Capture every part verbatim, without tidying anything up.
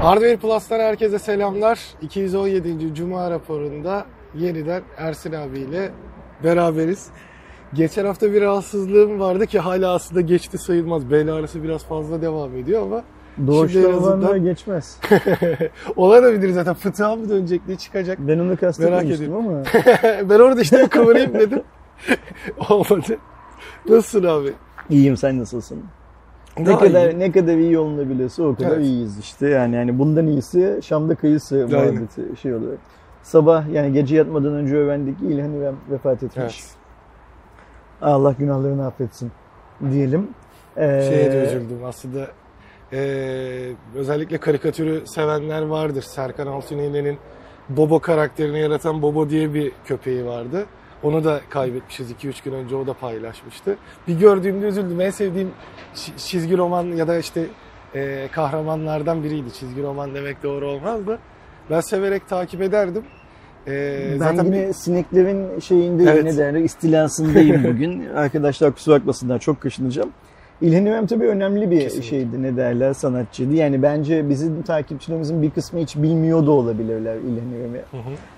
Hardware Plus'tan herkese selamlar. iki yüz on yedinci Cuma raporunda yeniden Ersin abiyle beraberiz. Geçen hafta bir rahatsızlığım vardı ki hala aslında geçti sayılmaz. Bel ağrısı biraz fazla devam ediyor ama doğuşta azından geçmez. Olabilir zaten. Fıtığa mı dönecek, ne çıkacak? Ben onu kastetmemiştim ama. Ben orada işte kıvırayım dedim. Olmadı. Nasılsın abi? İyiyim, sen nasılsın? Ne daha kadar iyi. Ne kadar iyi yolunabiliyorsa o kadar evet. İyiyiz işte. Yani yani bundan iyisi Şam'da kıyısı muhabbeti şey olarak. Sabah yani gece yatmadan önce öğrendik İlhan İrem vefat etmiş. Evet. Allah günahlarını affetsin diyelim. Ee, Şeye de üzüldüm aslında. Ee, özellikle karikatürü sevenler vardır. Serkan Altuniğne'nin Bobo karakterini yaratan Bobo diye bir köpeği vardı. Onu da kaybetmişiz. iki üç gün önce o da paylaşmıştı. Bir gördüğümde üzüldüm. En sevdiğim çizgi roman ya da işte e, kahramanlardan biriydi. Çizgi roman demek doğru olmaz da. Ben severek takip ederdim. Ee, ben zaten yine bir... sineklerin şeyinde evet. Yine derler istilasındayım bugün. Arkadaşlar kusura bakmasınlar, çok kaşınacağım. İlhan İrem tabii önemli bir kesinlikle. Şeydi, ne derler, sanatçıydı. Yani bence bizim takipçilerimizin bir kısmı hiç bilmiyor da olabilirler İlhan İrem'i.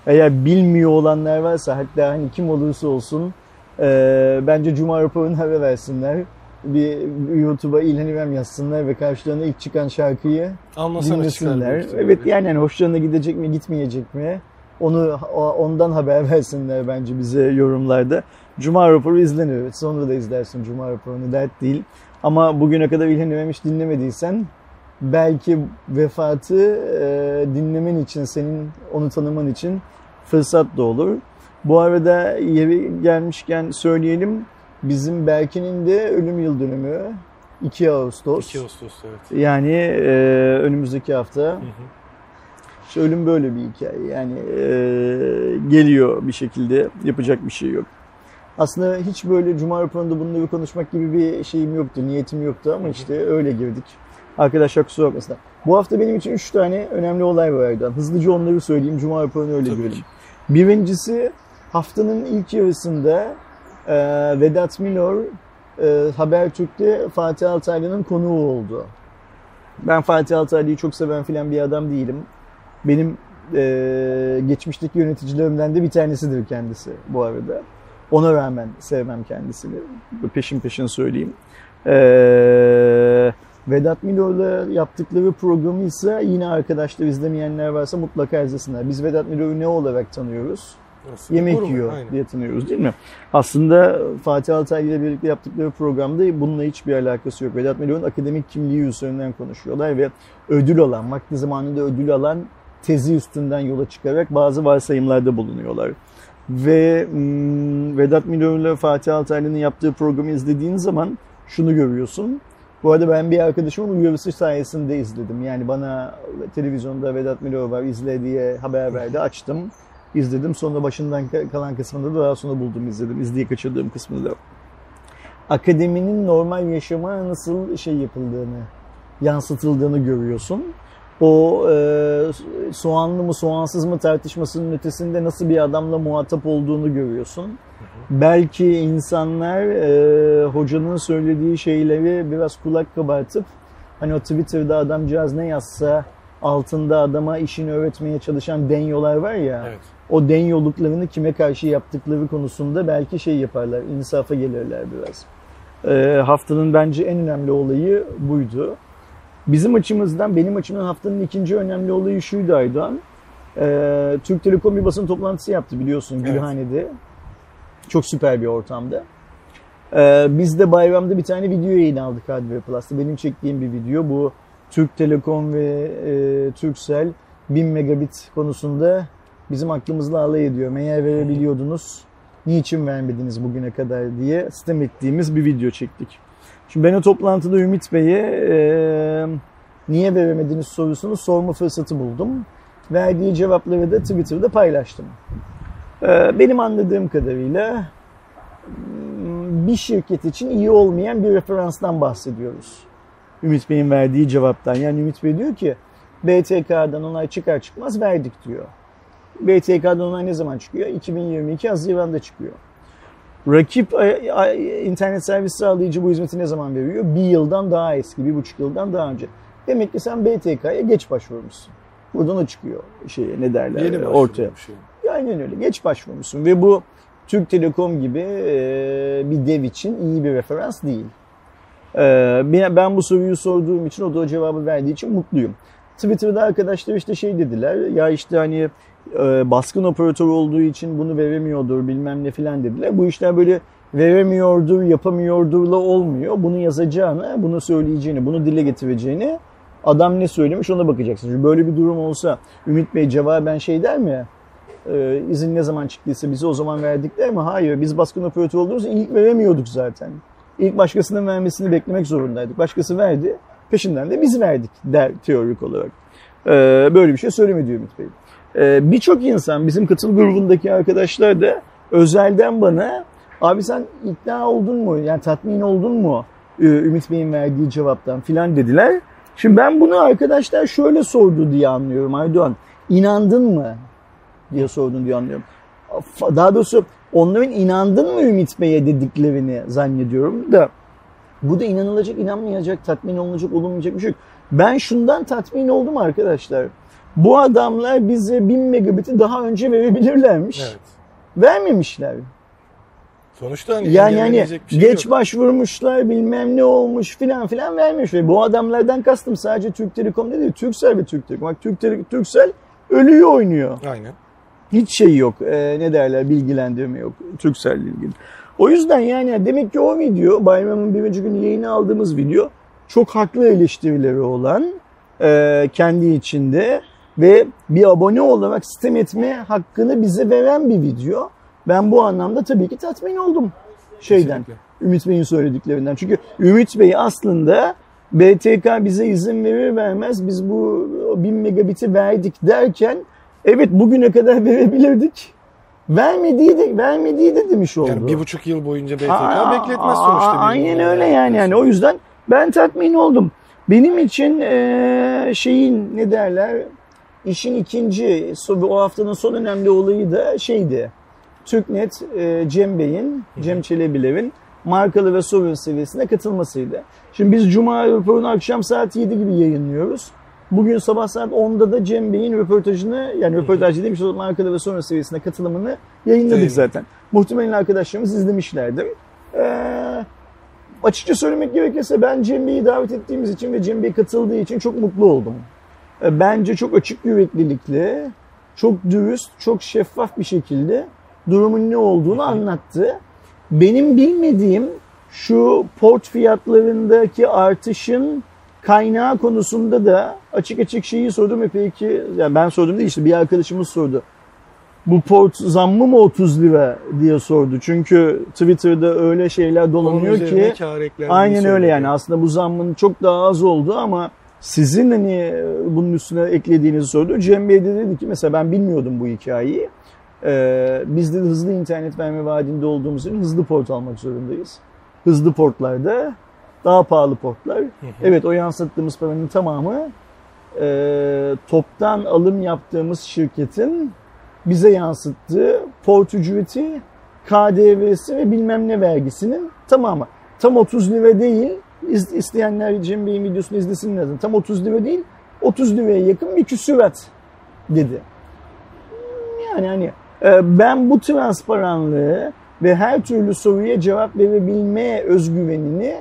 Eğer bilmiyor olanlar varsa hatta hani kim olursa olsun e, bence Cuma raporunu haber versinler. Bir YouTube'a İlhan İrem yazsınlar ve karşılarına ilk çıkan şarkıyı anlasana dinlesinler. Evet yani, yani hoşlarına gidecek mi gitmeyecek mi? Onu ondan haber versinler bence bize yorumlarda. Cuma raporu izlenir. Sonra da izlersin Cuma raporunu, dert değil. Ama bugüne kadar İlhan İrem hiç dinlemediysen belki vefatı e, dinlemen için, senin onu tanıman için fırsat da olur. Bu arada yeri gelmişken söyleyelim. Bizim Berkin'in de ölüm yıl dönümü iki Ağustos. iki Ağustos evet. Yani e, önümüzdeki hafta. Hı hı. Ölüm böyle bir hikaye yani e, geliyor bir şekilde, yapacak bir şey yok. Aslında hiç böyle Cuma raporunda bununla bir konuşmak gibi bir şeyim yoktu, niyetim yoktu ama işte öyle girdik. Arkadaşlar kusura bakmasınlar. Bu hafta benim için üç tane önemli olay var Erdoğan. Hızlıca onları söyleyeyim, Cuma raporunu öyle görelim. Birincisi, haftanın ilk yarısında e, Vedat Milor e, Habertürk'te Fatih Altaylı'nın konuğu oldu. Ben Fatih Altaylı'yı çok seven filan bir adam değilim. Benim e, geçmişteki yöneticilerimden de bir tanesidir kendisi bu arada. Ona rağmen sevmem kendisini. Peşin peşin söyleyeyim. E, Vedat Milor'la yaptıkları programı ise yine arkadaşlar izlemeyenler varsa mutlaka izlesinler. Biz Vedat Milor'u ne olarak tanıyoruz? Aslında yemek kurum, yiyor aynen. diye tanıyoruz değil mi? Aslında Fatih Altaylı ile birlikte yaptıkları programda bununla hiçbir alakası yok. Vedat Milor'un akademik kimliği üzerinden konuşuyorlar ve ödül alan, vakti zamanında ödül alan tezi üstünden yola çıkarak bazı varsayımlarda bulunuyorlar. Ve hmm, Vedat Milor'la Fatih Altaylı'nın yaptığı programı izlediğin zaman şunu görüyorsun. Bu arada ben bir arkadaşımın uyarısı sayesinde izledim. Yani bana televizyonda Vedat Milor var izle diye haber verdi, açtım. İzledim. Sonra başından kalan kısmını da daha sonra buldum, izledim. İzleyip kaçırdığım kısmını da. Akademinin normal yaşama nasıl şey yapıldığını, yansıtıldığını görüyorsun. O e, soğanlı mı soğansız mı tartışmasının ötesinde nasıl bir adamla muhatap olduğunu görüyorsun. Hı hı. Belki insanlar e, hocanın söylediği şeyleri biraz kulak kabartıp hani o Twitter'da adamcağız ne yazsa altında adama işini öğretmeye çalışan denyolar var ya. Evet. O denyoluklarını kime karşı yaptıkları konusunda belki şey yaparlar, insafa gelirler biraz. E, haftanın bence en önemli olayı buydu. Bizim açımızdan, benim açımdan haftanın ikinci önemli olayı şuydu Aydan. Ee, Türk Telekom bir basın toplantısı yaptı biliyorsun Gülhane'de. Evet. Çok süper bir ortamda. Ee, biz de bayramda bir tane video yayın aldık Hardware Plus'ta. Benim çektiğim bir video. Bu Türk Telekom ve e, Turkcell bin megabit konusunda bizim aklımızla alay ediyor. Meğer verebiliyordunuz, niçin vermediniz bugüne kadar diye sitem ettiğimiz bir video çektik. Şimdi ben o toplantıda Ümit Bey'e e, niye veremediniz sorusunu sorma fırsatı buldum. Verdiği cevapları da Twitter'da paylaştım. E, benim anladığım kadarıyla bir şirket için iyi olmayan bir referanstan bahsediyoruz. Ümit Bey'in verdiği cevaptan. Yani Ümit Bey diyor ki B T K'dan onay çıkar çıkmaz verdik diyor. B T K'dan onay ne zaman çıkıyor? iki bin yirmi iki Haziran'da çıkıyor. Rakip internet servis sağlayıcı bu hizmeti ne zaman veriyor? Bir yıldan daha eski, bir buçuk yıldan daha önce. Demek ki sen B T K'ya geç başvurmuşsun. Buradan o çıkıyor şeye, ne derler Yeni ortaya. Şey. Aynen öyle, geç başvurmuşsun ve bu Türk Telekom gibi e, bir dev için iyi bir referans değil. E, ben bu soruyu sorduğum için, o da o cevabı verdiği için mutluyum. Twitter'da arkadaşlar işte şey dediler ya, işte hani e, baskın operatör olduğu için bunu veremiyordur bilmem ne filan dediler. Bu işler böyle veremiyordur, yapamıyordurla olmuyor. Bunu yazacağını, bunu söyleyeceğini, bunu dile getireceğini, adam ne söylemiş ona bakacaksın. Çünkü böyle bir durum olsa Ümit Bey cevaben şey der mi? Ee, izin ne zaman çıktıysa bize o zaman verdikler mi? Hayır, biz baskın operatör olduğumuzda ilk veremiyorduk zaten. İlk başkasının vermesini beklemek zorundaydık. Başkası verdi, peşinden de biz verdik der teorik olarak. Ee, böyle bir şey söylemedi Ümit Bey. Ee, Birçok insan, bizim katıl grubundaki arkadaşlar da özelden bana, abi sen ikna oldun mu? Yani tatmin oldun mu Ümit Bey'in verdiği cevaptan filan dediler. Şimdi ben bunu arkadaşlar şöyle sordu diye anlıyorum Aydoğan. İnandın mı diye sordun diye anlıyorum. Daha doğrusu onların inandın mı Ümit Bey'e dediklerini zannediyorum da. Bu da inanılacak, inanmayacak, tatmin olunacak, olunmayacak bir şey yok. Ben şundan tatmin oldum arkadaşlar. Bu adamlar bize bin megabit'i daha önce verebilirlermiş. Evet. Vermemişler. Sonuçta hani yani yani şey geç yok. Başvurmuşlar, bilmem ne olmuş filan filan vermiş. Ve bu adamlardan kastım sadece Türk Telekom değil, Türksel ve Türk Telekom. Bak Türk Telekom, Türksel ölüyü oynuyor. Aynen. Hiç şey yok, ee, ne derler, bilgilendirme yok Türksel ile ilgili. O yüzden yani demek ki o video, bayramın birinci günü yayına aldığımız video, çok haklı eleştirileri olan e, kendi içinde ve bir abone olarak sitem etme hakkını bize veren bir video. Ben bu anlamda tabii ki tatmin oldum şeyden, kesinlikle. Ümit Bey'in söylediklerinden. Çünkü Ümit Bey aslında B T K bize izin verir vermez biz bu bin megabit'i verdik derken, evet bugüne kadar verebilirdik. Vermediği de, vermediği de demiş oldu. Yani bir buçuk yıl boyunca B T K aa, bekletmez sonuçta. Aa, aynen öyle yani. yani. O yüzden ben tatmin oldum. Benim için ee, şeyin ne derler, işin ikinci, o haftanın son önemli olayı da şeydi. Türknet, Cem Bey'in, Cem Çelebi'nin markalı ve sorun seviyesine katılmasıydı. Şimdi biz Cuma raporunu akşam saat yedi gibi yayınlıyoruz. Bugün sabah saat onda da Cem Bey'in röportajını, yani röportajı demiş olan markalı ve sorun seviyesine katılımını yayınladık zaten. Muhtemelen arkadaşlarımız izlemişlerdir. Ee, açıkça söylemek gerekirse ben Cem Bey'i davet ettiğimiz için ve Cem Bey katıldığı için çok mutlu oldum. Ee, bence çok açık yüreklilikle, çok dürüst, çok şeffaf bir şekilde durumun ne olduğunu anlattı. Benim bilmediğim şu port fiyatlarındaki artışın kaynağı konusunda da açık açık şeyi sordum ve peki, yani ben sordum değil işte bir arkadaşımız sordu. Bu port zammı mı otuz lira diye sordu. Çünkü Twitter'da öyle şeyler dolanıyor ki aynen öyle yani. Aslında bu zammın çok daha az oldu ama sizin hani bunun üstüne eklediğinizi sordu. Cem Bey de dedi ki mesela ben bilmiyordum bu hikayeyi. Ee, biz de hızlı internet verme vaadinde olduğumuz için hızlı port almak zorundayız. Hızlı portlarda daha pahalı portlar. Hı hı. Evet, o yansıttığımız paranın tamamı e, toptan alım yaptığımız şirketin bize yansıttığı port ücreti, K D V'si ve bilmem ne vergisinin tamamı. Tam otuz lira değil, İz, isteyenler Cem Bey'in videosunu izlesin lazım. Tam otuz lira değil, otuz liraya yakın bir küsürat dedi. Yani hani ben bu transparanlığı ve her türlü soruya cevap verebilme özgüvenini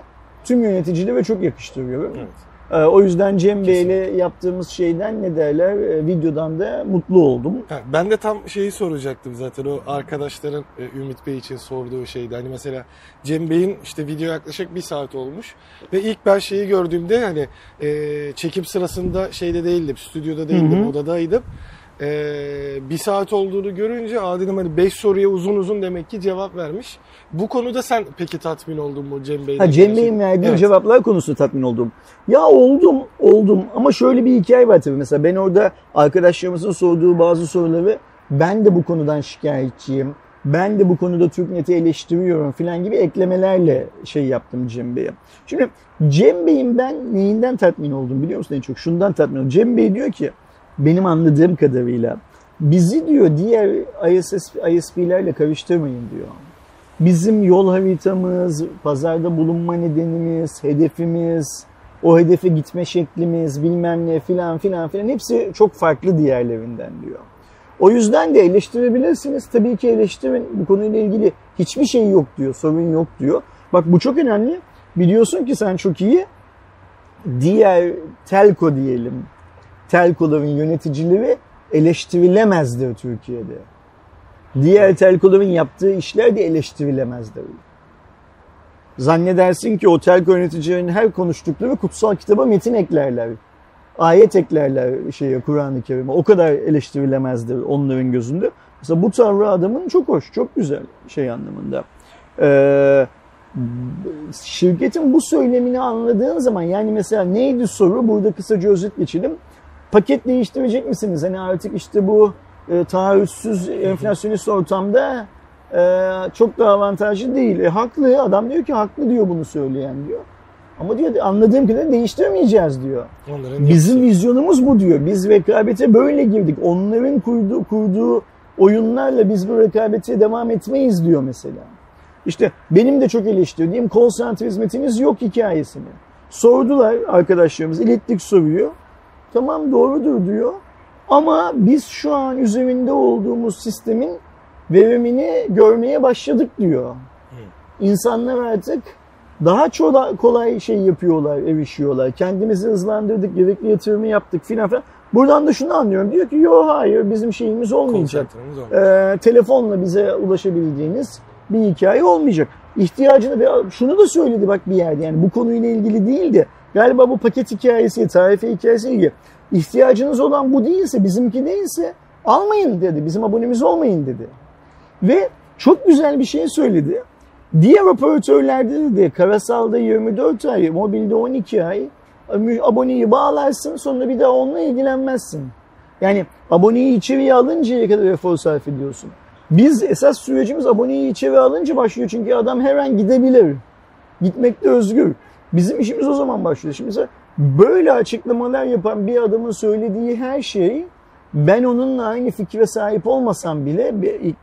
tüm yöneticilere çok yakıştırıyorum. Evet. O yüzden Cem Bey'le yaptığımız şeyden ne derler videodan da mutlu oldum. Ben de tam şeyi soracaktım zaten, o arkadaşların Ümit Bey için sorduğu şeydi. Hani mesela Cem Bey'in işte video yaklaşık bir saat olmuş ve ilk ben şeyi gördüğümde hani çekim sırasında şeyde değildim, stüdyoda değildim, hı hı. odadaydım. Ee, bir saat olduğunu görünce aa dedim hani beş soruya uzun uzun demek ki cevap vermiş. Bu konuda sen peki tatmin oldun mu Cem Bey'den? Ha, Cem Bey'in verdiği evet. cevaplar konusunda tatmin oldum. Ya oldum, oldum ama şöyle bir hikaye var tabii. Mesela ben orada arkadaşlarımızın sorduğu bazı soruları ben de bu konudan şikayetçiyim. Ben de bu konuda Türknet'i eleştiriyorum filan gibi eklemelerle şey yaptım Cem Bey'e. Şimdi Cem Bey'in ben neyinden tatmin oldum biliyor musun? En çok şundan tatmin oldum. Cem Bey diyor ki benim anladığım kadarıyla bizi diyor diğer I S S, I S P'lerle karıştırmayın diyor. Bizim yol haritamız, pazarda bulunma nedenimiz, hedefimiz, o hedefe gitme şeklimiz bilmem ne filan filan filan hepsi çok farklı diğerlerinden diyor. O yüzden de eleştirebilirsiniz. Tabii ki eleştirin, bu konuyla ilgili hiçbir şey yok diyor, sorun yok diyor. Bak bu çok önemli. Biliyorsun ki sen çok iyi diğer telko diyelim, telkoların yöneticileri eleştirilemezdir Türkiye'de. Diğer telkoların yaptığı işler de eleştirilemezdir. Zannedersin ki o telko yöneticilerinin her konuştukları kutsal kitaba metin eklerler. Ayet eklerler şeye, Kur'an-ı Kerim'e. O kadar eleştirilemezdir onların gözünde. Mesela bu tavrı adamın çok hoş, çok güzel şey anlamında. Ee, şirketin bu söylemini anladığın zaman, yani mesela neydi soru? Burada kısaca özet geçelim. Paket değiştirecek misiniz? Hani artık işte bu e, taahhütsüz enflasyonist ortamda e, çok da avantajlı değil. E, haklı. Adam diyor ki haklı diyor bunu söyleyen diyor. Ama diyor anladığım kadarıyla değiştiremeyeceğiz diyor. Onların bizim hepsi. Vizyonumuz bu diyor. Biz rekabete böyle girdik. Onların kurduğu, kurduğu oyunlarla biz bu rekabete devam etmeyiz diyor mesela. İşte benim de çok eleştirdiğim call center hizmetimiz yok hikayesini. Sordular arkadaşlarımız, ilettik soruyu. Tamam doğrudur diyor ama biz şu an üzerinde olduğumuz sistemin verimini görmeye başladık diyor. İnsanlar artık daha çok kolay şey yapıyorlar, erişiyorlar. Kendimizi hızlandırdık, gerekli yatırımı yaptık filan filan. Buradan da şunu anlıyorum. Diyor ki yo hayır bizim şeyimiz olmayacak. Ee, telefonla bize ulaşabildiğiniz bir hikaye olmayacak. İhtiyacını, şunu da söyledi bak bir yerde, yani bu konuyla ilgili değil de galiba bu paket hikayesi, tarife hikayesi gibi. İhtiyacınız olan bu değilse, bizimki değilse almayın dedi. Bizim abonemiz olmayın dedi. Ve çok güzel bir şey söyledi. Diğer operatörlerde de karasalda yirmi dört ay, mobilde on iki ay aboneyi bağlarsın, sonra bir daha onunla ilgilenmezsin. Yani aboneyi içeriye alıncaya kadar efor sarf ediyorsun. Biz esas sürecimiz aboneyi içeriye alınca başlıyor çünkü adam her an gidebilir. Gitmekte özgür. Bizim işimiz o zaman başlıyor. Şimdi mesela böyle açıklamalar yapan bir adamın söylediği her şey, ben onunla aynı fikre sahip olmasam bile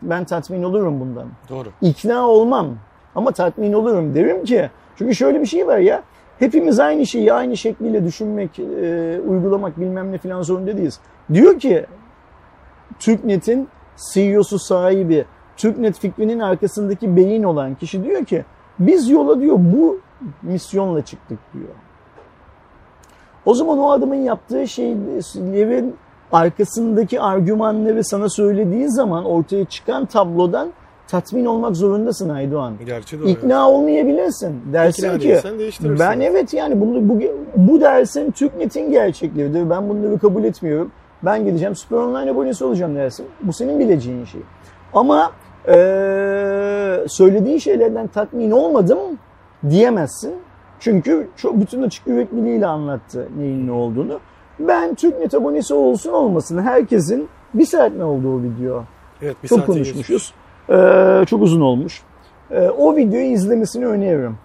ben tatmin olurum bundan. Doğru. İkna olmam ama tatmin olurum derim ki. Çünkü şöyle bir şey var ya, hepimiz aynı şeyi aynı şekliyle düşünmek, e, uygulamak bilmem ne filan zorunda değiliz. Diyor ki Türknet'in C E O'su, sahibi, Türknet fikrinin arkasındaki beyin olan kişi diyor ki biz yola diyor bu misyonla çıktık diyor. O zaman o adamın yaptığı şeylerin arkasındaki argümanları sana söylediği zaman ortaya çıkan tablodan tatmin olmak zorundasın Aydoğan. İkna olmayabilirsin. Dersin İkna ki ben evet yani bunu, bu, bu dersin Türknet'in gerçekleridir. Ben bunları kabul etmiyorum. Ben gideceğim Süper Online abonesi olacağım dersin. Bu senin bileceğin şey. Ama ee, söylediğin şeylerden tatmin olmadım diyemezsin. Çünkü çok, bütün açık yürekliliğiyle anlattı neyin ne olduğunu. Ben Türknet abonesi olsun olmasın herkesin bir saat ne oldu o video? Evet, bir çok konuşmuşuz. Ee, çok uzun olmuş. Ee, o videoyu izlemesini öneririm.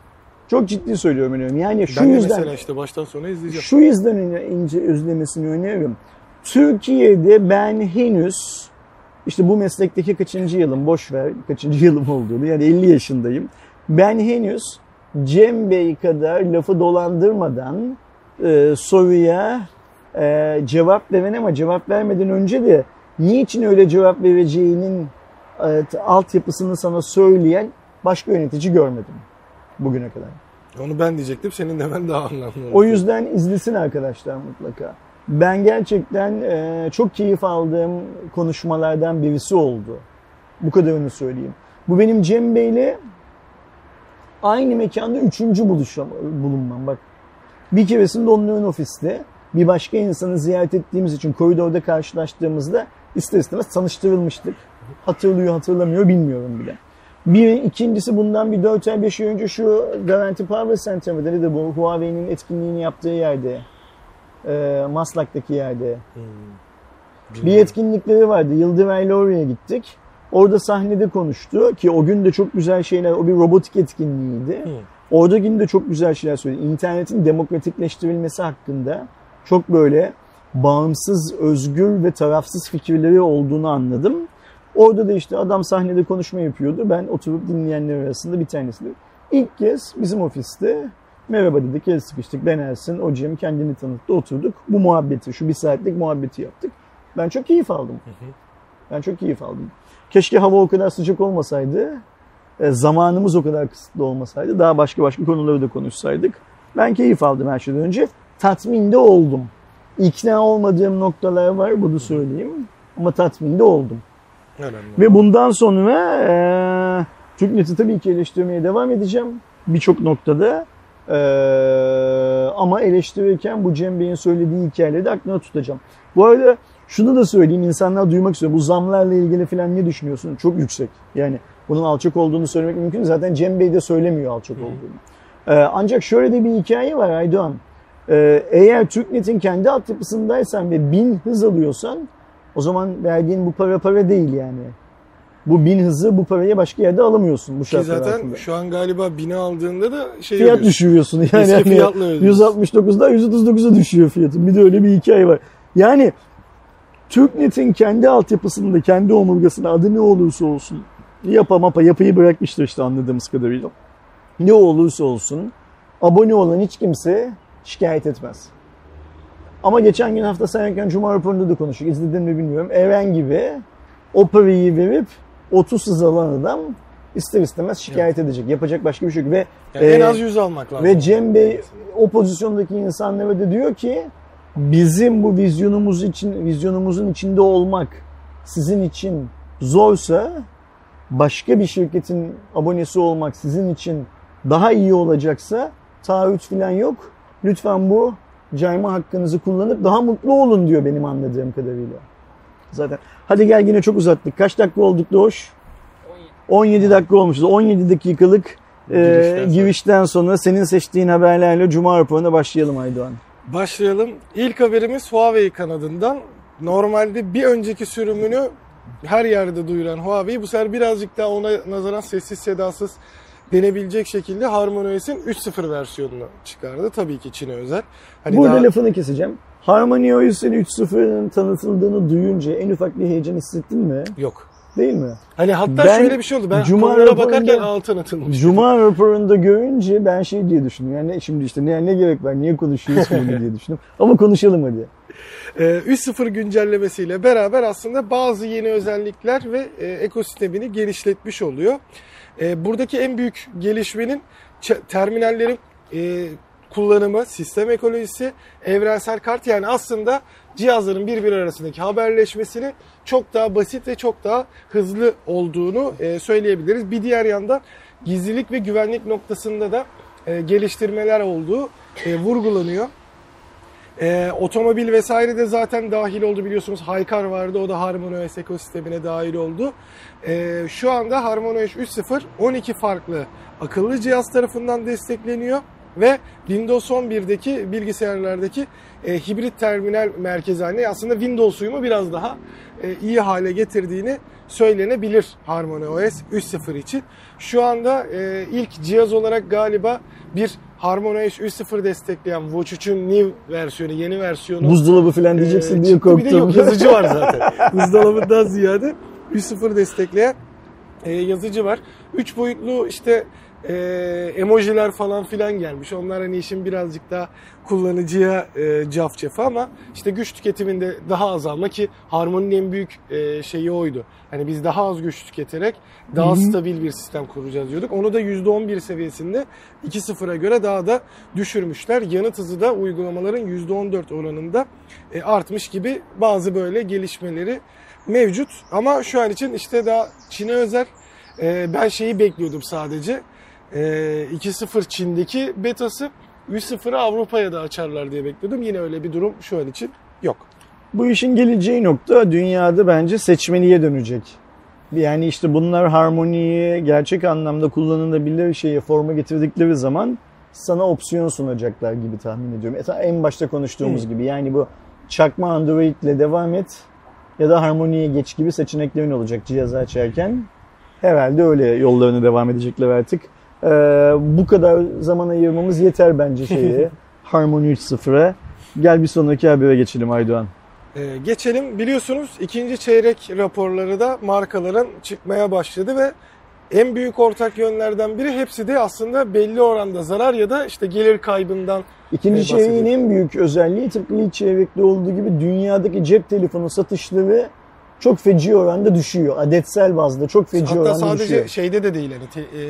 Çok ciddi söylüyorum öneririm. Yani şu ben yüzden mesela işte baştan sona izleyeceğim. Şu yüzden ince izlemesini öneririm. Türkiye'de ben henüz işte bu meslekteki kaçıncı yılım, boş ver kaçıncı yılım olduğunu, yani elli yaşındayım. Ben henüz Cem Bey kadar lafı dolandırmadan e, soruya e, cevap veren ama cevap vermeden önce de niçin öyle cevap vereceğinin e, altyapısını sana söyleyen başka yönetici görmedim bugüne kadar. Onu ben diyecektim, senin de ben daha anlamlı. O yüzden izlesin arkadaşlar mutlaka. Ben gerçekten e, çok keyif aldığım konuşmalardan birisi oldu. Bu kadarını söyleyeyim. Bu benim Cem Bey'le aynı mekanda üçüncü buluşma, bulunmam. Bak bir keresinde onların ofiste bir başka insanı ziyaret ettiğimiz için koridorda karşılaştığımızda ister istemez tanıştırılmıştık. Hatırlıyor hatırlamıyor bilmiyorum bile. Bir ikincisi bundan bir dört ay beş ay önce şu Garanti Power Center'da ne de bu Huawei'nin etkinliğini yaptığı yerde, e, Maslak'taki yerde hmm. bir etkinlikleri vardı. Yıldıray'la oraya gittik. Orada sahnede konuştu ki o gün de çok güzel şeyler, o bir robotik etkinliğiydi. Hmm. Orada gün de çok güzel şeyler söyledi. İnternetin demokratikleştirilmesi hakkında çok böyle bağımsız, özgür ve tarafsız fikirleri olduğunu anladım. Orada da işte adam sahnede konuşma yapıyordu. Ben oturup dinleyenler arasında bir tanesi. İlk kez bizim ofiste Merhaba dedik, el sıkıştık, ben Ersin, hocam kendini tanıttı, oturduk. Bu muhabbeti, şu bir saatlik muhabbeti yaptık. Ben çok keyif aldım. Ben çok keyif aldım. Keşke hava o kadar sıcak olmasaydı, zamanımız o kadar kısıtlı olmasaydı, daha başka başka konuları da konuşsaydık. Ben keyif aldım her şeyden önce. Tatminde oldum. İkna olmadığım noktalar var, bunu söyleyeyim. Ama tatminde oldum. Önemli. Ve bundan sonra e, Türknet'i tabii ki eleştirmeye devam edeceğim. Birçok noktada. E, ama eleştirirken bu Cem Bey'in söylediği hikayeleri de aklına tutacağım. Bu arada şunu da söyleyeyim, insanlar duymak istiyor. Bu zamlarla ilgili falan ne düşünüyorsun? Çok yüksek. Yani bunun alçak olduğunu söylemek mümkün. Zaten Cem Bey de söylemiyor alçak Hı. olduğunu. E, ancak şöyle de bir hikaye var Aydoğan. E, eğer Türknet'in kendi altyapısındaysan ve bin hız alıyorsan, o zaman verdiğin bu para para değil yani. Bu bin hızı bu parayı başka yerde alamıyorsun bu şartlar altında. Ki zaten şu an galiba bini aldığında da şey fiyat oluyorsun. Düşürüyorsun. Yani, yani yüz altmış dokuzdan yüz otuz dokuza düşüyor fiyatın. Bir de öyle bir hikaye var. Yani Türknet'in kendi altyapısında, kendi omurgasına adı ne olursa olsun, yapa mapa yapıyı bırakmıştır işte anladığımız kadarıyla. Ne olursa olsun abone olan hiç kimse şikayet etmez. Ama geçen gün hafta sayarken Cuma raporunda da konuştuk. İzledin mi bilmiyorum. Eren gibi o parayı verip otuz hız alan adam ister istemez şikayet evet. edecek. Yapacak başka bir şey yok. Ve, yani e, en az yüz almak lazım. Ve Cem Bey o pozisyondaki insanlara da diyor ki bizim bu vizyonumuz için, vizyonumuzun içinde olmak sizin için zorsa başka bir şirketin abonesi olmak sizin için daha iyi olacaksa taahhüt falan yok. Lütfen bu cayma hakkınızı kullanıp daha mutlu olun diyor benim anladığım kadarıyla. Zaten. Hadi gel yine çok uzattık. Kaç dakika olduk Doğuş? on yedi dakika olmuşuz. on yedi dakikalık girişten, e, girişten sonra. sonra senin seçtiğin haberlerle Cuma raporuna başlayalım Aydoğan. Başlayalım. İlk haberimiz Huawei kanadından. Normalde bir önceki sürümünü her yerde duyuran Huawei bu sefer birazcık daha ona nazaran sessiz sedasız denebilecek şekilde HarmonyOS'in üç nokta sıfır versiyonunu çıkardı. Tabii ki Çin'e özel. Hani burada daha... lafını keseceğim. HarmonyOS'in üç nokta sıfırın tanıtıldığını duyunca en ufak bir heyecan hissettin mi? Yok. Değil mi? Hani hatta ben, şöyle bir şey oldu. Ben konulara bakarken altın atılmış. Cuma raporunda görünce ben şey diye düşündüm. Yani şimdi işte ne, ne gerek var, niye konuşuyoruz bunu diye düşündüm. Ama konuşalım hadi. üç nokta sıfır güncellemesiyle beraber aslında bazı yeni özellikler ve ekosistemini genişletmiş oluyor. Buradaki en büyük gelişmenin terminallerin kullanımı, sistem ekolojisi, evrensel kart yani aslında cihazların birbiri arasındaki haberleşmesini çok daha basit ve çok daha hızlı olduğunu söyleyebiliriz. Bir diğer yandan gizlilik ve güvenlik noktasında da geliştirmeler olduğu vurgulanıyor. Ee, otomobil vesaire de zaten dahil oldu biliyorsunuz. Haykar vardı, o da HarmonyOS ekosistemine dahil oldu. Ee, şu anda HarmonyOS üç nokta sıfır on iki farklı akıllı cihaz tarafından destekleniyor ve Windows on birdeki bilgisayarlardaki e, hibrit terminal merkezi haline aslında Windows uyumu biraz daha e, iyi hale getirdiğini söylenebilir HarmonyOS üç nokta sıfır için. Şu anda e, ilk cihaz olarak galiba bir HarmonyOS üç nokta sıfır destekleyen Watch üçün new versiyonu, yeni versiyonu. Buzdolabı falan diyeceksin e, diye korktum. Bir de yok, yazıcı var zaten. Buzdolabından ziyade üç nokta sıfır destekleyen e, yazıcı var. üç boyutlu işte e, emojiler falan filan gelmiş. Onlar hani işin birazcık daha kullanıcıya e, cafcefa ama işte güç tüketiminde daha azalma ki Harmony'nin en büyük e, şeyi oydu. Hani biz daha az güç tüketerek daha Hı-hı. stabil bir sistem kuracağız diyorduk. Onu da yüzde on bir seviyesinde iki nokta sıfıra göre daha da düşürmüşler. Yanıt hızı da uygulamaların yüzde on dört oranında e, artmış gibi bazı böyle gelişmeleri mevcut. Ama şu an için işte daha Çin'e özel e, ben şeyi bekliyordum sadece. E, iki nokta sıfır Çin'deki betası üç nokta sıfırı Avrupa'ya da açarlar diye bekliyordum. Yine öyle bir durum şu an için yok. Bu işin geleceği nokta dünyada bence seçmeliye dönecek. Yani işte bunlar Harmony'yi gerçek anlamda kullanılabilir şeye forma getirdikleri zaman sana opsiyon sunacaklar gibi tahmin ediyorum. En başta konuştuğumuz hmm. gibi yani bu çakma Android ile devam et ya da Harmony'ye geç gibi seçeneklerin olacak cihazı açarken. Herhalde öyle yollarına devam edecekler artık. Ee, bu kadar zaman ayırmamız yeter bence şeyi. Harmony üç nokta sıfıra. Gel bir sonraki habere geçelim Aydoğan. Ee, geçelim. Biliyorsunuz ikinci çeyrek raporları da markaların çıkmaya başladı ve en büyük ortak yönlerden biri. Hepsi de aslında belli oranda zarar ya da işte gelir kaybından. İkinci çeyreğin en büyük özelliği tıpkı ilk çeyrekte olduğu gibi dünyadaki cep telefonu satışları çok feci oranda düşüyor. Adetsel bazda çok feci Hatta oranda düşüyor. Hatta sadece şeyde de değil, hani te, e,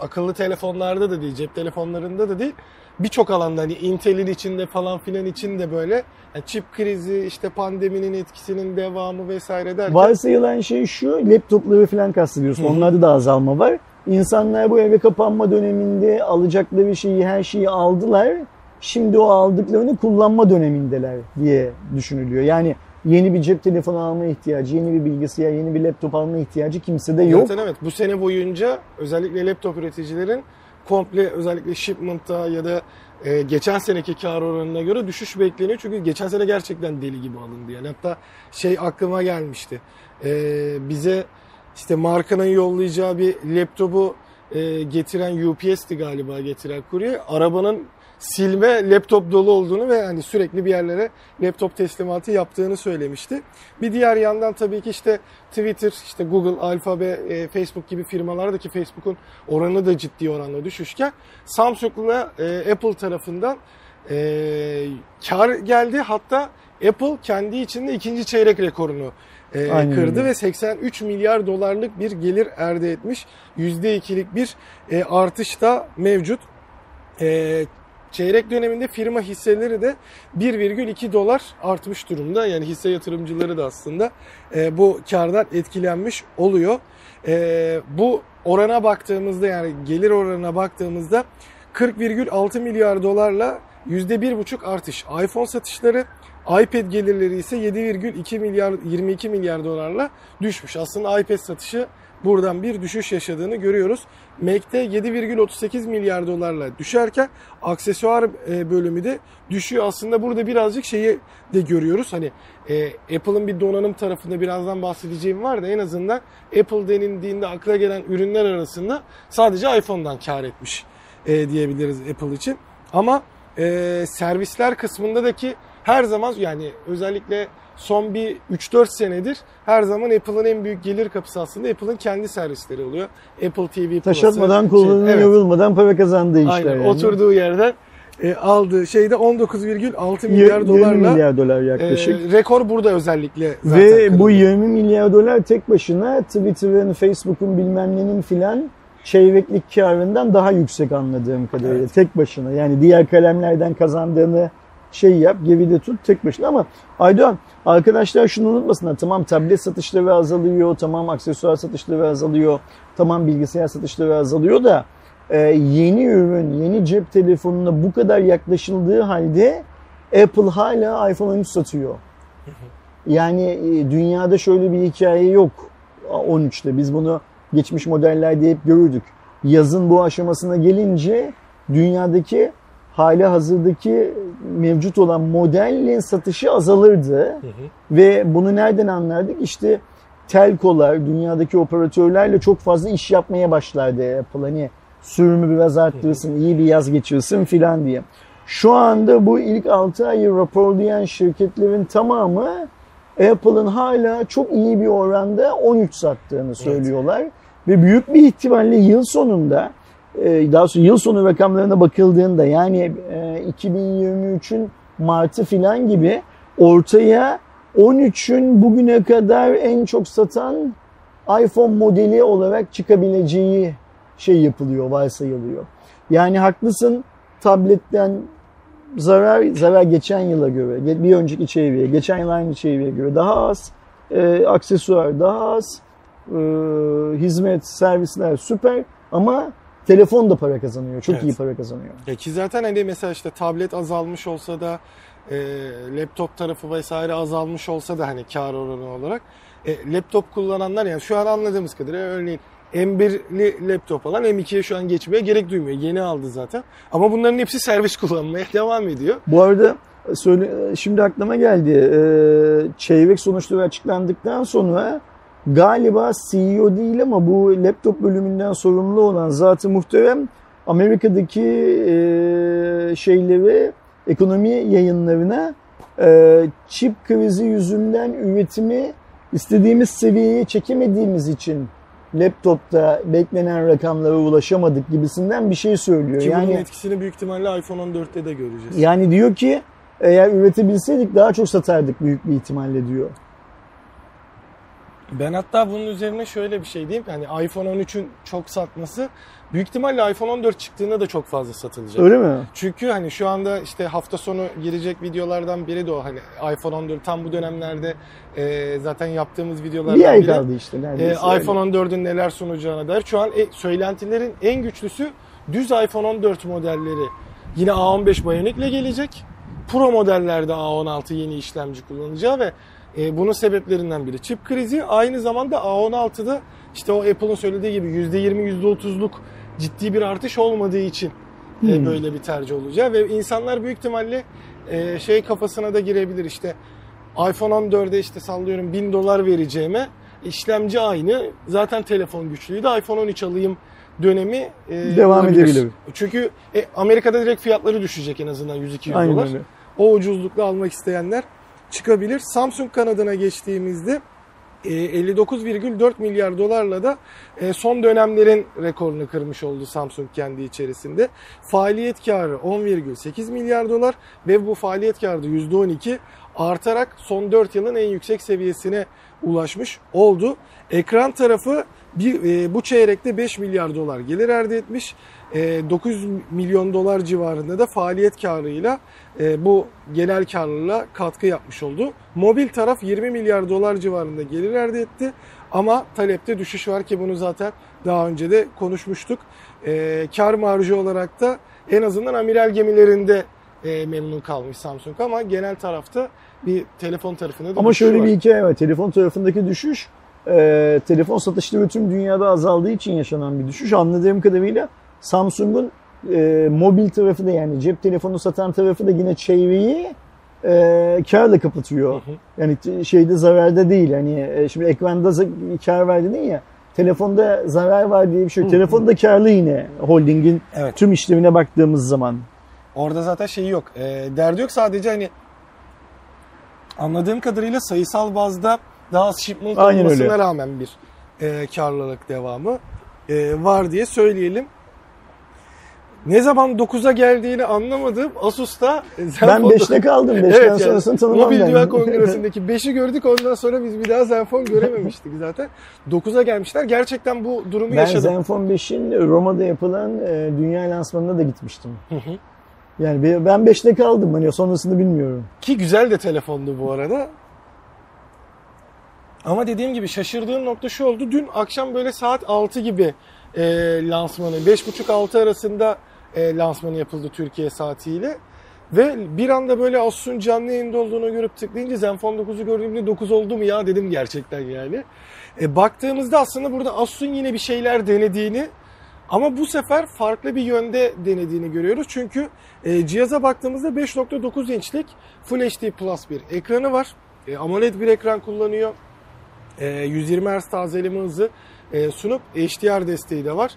akıllı telefonlarda da değil, cep telefonlarında da değil. Birçok alanda, hani Intel'in içinde falan filan içinde böyle yani çip krizi, işte pandeminin etkisinin devamı vesaire derken. Varsayılan şey şu, laptopları falan kastediyorsun. Onlarda da azalma var. İnsanlar bu eve kapanma döneminde alacakları şeyi, her şeyi aldılar. Şimdi o aldıklarını kullanma dönemindeler diye düşünülüyor. Yani yeni bir cep telefonu alma ihtiyacı, yeni bir bilgisayar, yeni bir laptop alma ihtiyacı kimsede yok. Zaten evet, bu sene boyunca özellikle laptop üreticilerin komple özellikle shipment'a ya da e, geçen seneki kar oranına göre düşüş bekleniyor. Çünkü geçen sene gerçekten deli gibi alındı. Yani hatta şey aklıma gelmişti. E, bize işte markanın yollayacağı bir laptopu e, getiren U P S'ti galiba, getiren kurye. Arabanın silme laptop dolu olduğunu ve hani sürekli bir yerlere laptop teslimatı yaptığını söylemişti. Bir diğer yandan tabii ki işte Twitter, işte Google, Alphabet, e, Facebook gibi firmalardaki Facebook'un oranı da ciddi oranla düşüşken Samsung'la e, Apple tarafından e, kar geldi. Hatta Apple kendi içinde ikinci çeyrek rekorunu e, kırdı öyle. Ve seksen üç milyar dolarlık bir gelir elde etmiş. yüzde ikilik bir e, artış da mevcut. E, Çeyrek döneminde firma hisseleri de bir virgül iki dolar artmış durumda. Yani hisse yatırımcıları da aslında e, bu kardan etkilenmiş oluyor. E, bu orana baktığımızda, yani gelir oranına baktığımızda kırk virgül altı milyar dolarla yüzde bir virgül beş artış iPhone satışları, iPad gelirleri ise yedi virgül iki milyar yirmi iki milyar dolarla düşmüş. Aslında iPad satışı buradan bir düşüş yaşadığını görüyoruz. Mac'te yedi virgül otuz sekiz milyar dolarla düşerken aksesuar bölümü de düşüyor. Aslında burada birazcık şeyi de görüyoruz. Hani e, Apple'ın bir donanım tarafında birazdan bahsedeceğim var da en azından Apple denildiğinde akla gelen ürünler arasında sadece iPhone'dan kar etmiş e, diyebiliriz Apple için. Ama e, servisler kısmındaki her zaman, yani özellikle son bir üç dört senedir her zaman Apple'ın en büyük gelir kapısı aslında Apple'ın kendi servisleri oluyor. Apple T V Plus'ı. Taş atmadan, kullanımı şey, evet, yorulmadan para kazandığı işler. Aynen yani. Oturduğu yerden e, aldığı şeyde on dokuz virgül altı milyar dolarla milyar dolar yaklaşık. E, rekor burada özellikle zaten. Ve kırılıyor. Bu yirmi milyar dolar tek başına Twitter'ın, Facebook'un bilmem nenin filan çeyreklik karından daha yüksek anladığım kadarıyla. Evet. Tek başına, yani diğer kalemlerden kazandığını şey yap, geride tut tek başına. Ama Aydoğan, arkadaşlar şunu unutmasınlar. Tamam, tablet satışları azalıyor, tamam aksesuar satışları azalıyor, tamam bilgisayar satışları azalıyor da e, yeni ürün, yeni cep telefonuna bu kadar yaklaşıldığı halde Apple hala iPhone on üç satıyor. Yani e, dünyada şöyle bir hikaye yok on üçte. Biz bunu geçmiş modellerde hep görürdük. Yazın bu aşamasına gelince dünyadaki hali hazırdaki mevcut olan modelin satışı azalırdı. Hı hı. Ve bunu nereden anlardık? İşte telkolar, dünyadaki operatörlerle çok fazla iş yapmaya başlardı Apple. Hani sürümü biraz arttırsın, hı hı, iyi bir yaz geçirsin filan diye. Şu anda bu ilk altı ayı raporlayan şirketlerin tamamı Apple'ın hala çok iyi bir oranda on üç sattığını söylüyorlar. Evet. Ve büyük bir ihtimalle yıl sonunda, daha sonra yıl sonu rakamlarına bakıldığında, yani iki bin yirmi üçün Mart'ı filan gibi ortaya on üçün bugüne kadar en çok satan iPhone modeli olarak çıkabileceği şey yapılıyor, varsayılıyor. Yani haklısın, tabletten zarar zarar geçen yıla göre, bir önceki çeyreğe, geçen yıl aynı çeyreğe göre daha az, e, aksesuar daha az, e, hizmet, servisler süper ama telefon da para kazanıyor. Çok evet, iyi para kazanıyor. Ya ki zaten hani mesela işte tablet azalmış olsa da e, laptop tarafı vesaire azalmış olsa da hani kar oranı olarak e, laptop kullananlar, yani şu an anladığımız kadarıyla örneğin M birli laptop alan M ikiye şu an geçmeye gerek duymuyor. Yeni aldı zaten. Ama bunların hepsi servis kullanmaya devam ediyor. Bu arada söyle, şimdi aklıma geldi. E, çeyrek sonuçları açıklandıktan sonra galiba C E O değil ama bu laptop bölümünden sorumlu olan zat-ı muhterem Amerika'daki e, şeyleri, ekonomi yayınlarına e, çip krizi yüzünden üretimi istediğimiz seviyeye çekemediğimiz için laptopta beklenen rakamlara ulaşamadık gibisinden bir şey söylüyor. Ki yani bunun etkisini büyük ihtimalle iPhone on dörtte de göreceğiz. Yani diyor ki eğer üretebilseydik daha çok satardık büyük bir ihtimalle diyor. Ben hatta bunun üzerine şöyle bir şey diyeyim. Yani iPhone on üçün çok satması büyük ihtimalle iPhone on dört çıktığında da çok fazla satılacak. Öyle mi? Çünkü hani şu anda işte hafta sonu girecek videolardan biri de o. Hani iPhone on dört tam bu dönemlerde e, zaten yaptığımız videolardan biri. Bir ay kaldı işte. E, iPhone on dördün neler sunacağına dair. Şu an e, söylentilerin en güçlüsü düz iPhone on dört modelleri. Yine A on beş Bionic'le gelecek. Pro modellerde A on altı yeni işlemci kullanacağı ve E, bunun sebeplerinden biri çip krizi. Aynı zamanda A on altıda işte o Apple'ın söylediği gibi yüzde yirmi yüzde otuzluk ciddi bir artış olmadığı için hmm. e, böyle bir tercih olacağı ve insanlar büyük ihtimalle e, şey kafasına da girebilir işte iPhone on dörde işte sallıyorum bin dolar vereceğime işlemci aynı. Zaten telefon güçlüydü. iPhone on üç alayım dönemi e, devam olabilir. Edebilir. Çünkü e, Amerika'da direkt fiyatları düşecek en azından yüz iki yüz dolar. Öyle. O ucuzlukla almak isteyenler çıkabilir. Samsung kanadına geçtiğimizde elli dokuz virgül dört milyar dolarla da son dönemlerin rekorunu kırmış oldu Samsung kendi içerisinde. Faaliyet karı on virgül sekiz milyar dolar ve bu faaliyet karı da yüzde on iki artarak son dört yılın en yüksek seviyesine ulaşmış oldu. Ekran tarafı bir, bu çeyrekte beş milyar dolar gelir elde etmiş. dokuz milyon dolar civarında da faaliyet karıyla bu genel karlılığa katkı yapmış oldu. Mobil taraf yirmi milyar dolar civarında gelir elde etti. Ama talepte düşüş var ki bunu zaten daha önce de konuşmuştuk. Kar marjı olarak da en azından amiral gemilerinde memnun kalmış Samsung ama genel tarafta bir telefon tarafında da ama şöyle var. Bir hikaye var. Telefon tarafındaki düşüş e, telefon satışları tüm dünyada azaldığı için yaşanan bir düşüş. Anladığım kadarıyla Samsung'un e, mobil tarafı da yani cep telefonu satan tarafı da yine çevreyi e, karla kapatıyor. Hı hı. Yani şeyde zararda değil. Hani e, şimdi ekranda kar verdin ya telefonda zarar var diye bir şey yok. Hı hı. Telefonda karlı yine holdingin evet. Tüm işlemine baktığımız zaman. Orada zaten şey yok. E, derdi yok sadece hani anladığım kadarıyla sayısal bazda daha az shipment aynen olmasına öyle. Rağmen bir e, karlılık devamı e, var diye söyleyelim. Ne zaman dokuza geldiğini anlamadım. Asus'ta Zenfone ben beşte kaldım. beşten evet, sonrasını yani, tanımam ben. Mobil Dünya Kongresi'ndeki beşi gördük. Ondan sonra biz bir daha Zenfone görememiştik zaten. dokuza gelmişler. Gerçekten bu durumu ben yaşadım. Ben Zenfone beşin Roma'da yapılan e, dünya lansmanına da gitmiştim. Hı hı. Yani ben beşte kaldım. Hani sonrasını bilmiyorum. Ki güzel de telefondu bu arada. Ama dediğim gibi şaşırdığım nokta şu oldu. Dün akşam böyle saat altı gibi e, lansmanı, beş buçuk altı arasında e, lansmanı yapıldı Türkiye saatiyle. Ve bir anda böyle Asus'un canlı yayında olduğunu görüp tıklayınca Zenfone dokuzu gördüğümde dokuz oldu mu ya dedim gerçekten yani. E, baktığımızda aslında burada Asus'un yine bir şeyler denediğini ama bu sefer farklı bir yönde denediğini görüyoruz. Çünkü e, cihaza baktığımızda beş nokta dokuz inçlik Full H D Plus bir ekranı var. E, AMOLED bir ekran kullanıyor. E, yüz yirmi hertz tazeleme hızı e, sunup H D R desteği de var.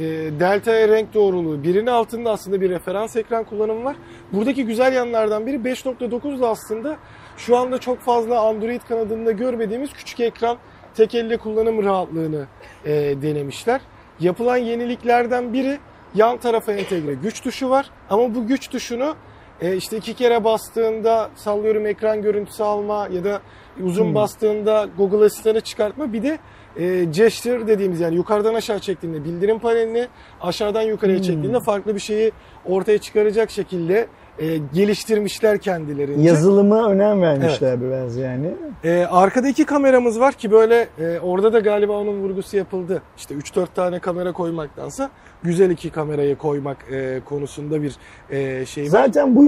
E, Delta'ya renk doğruluğu birinin altında aslında bir referans ekran kullanımı var. Buradaki güzel yanlardan biri beş nokta dokuz da aslında şu anda çok fazla Android kanadında görmediğimiz küçük ekran tek elle kullanım rahatlığını e, denemişler. Yapılan yeniliklerden biri yan tarafa entegre güç tuşu var. Ama bu güç tuşunu e, işte iki kere bastığında sallıyorum ekran görüntüsü alma ya da uzun hmm. bastığında Google Asistan'ı çıkartma. Bir de e, gesture dediğimiz yani yukarıdan aşağı çektiğinde bildirim panelini aşağıdan yukarıya hmm. çektiğinde farklı bir şeyi ortaya çıkaracak şekilde e, geliştirmişler kendilerince. Yazılıma önem vermişler evet. Biraz yani. E, arkada iki kameramız var ki böyle e, orada da galiba onun vurgusu yapıldı. İşte üç dört tane kamera koymaktansa güzel iki kamerayı koymak e, konusunda bir e, şey var. Zaten bu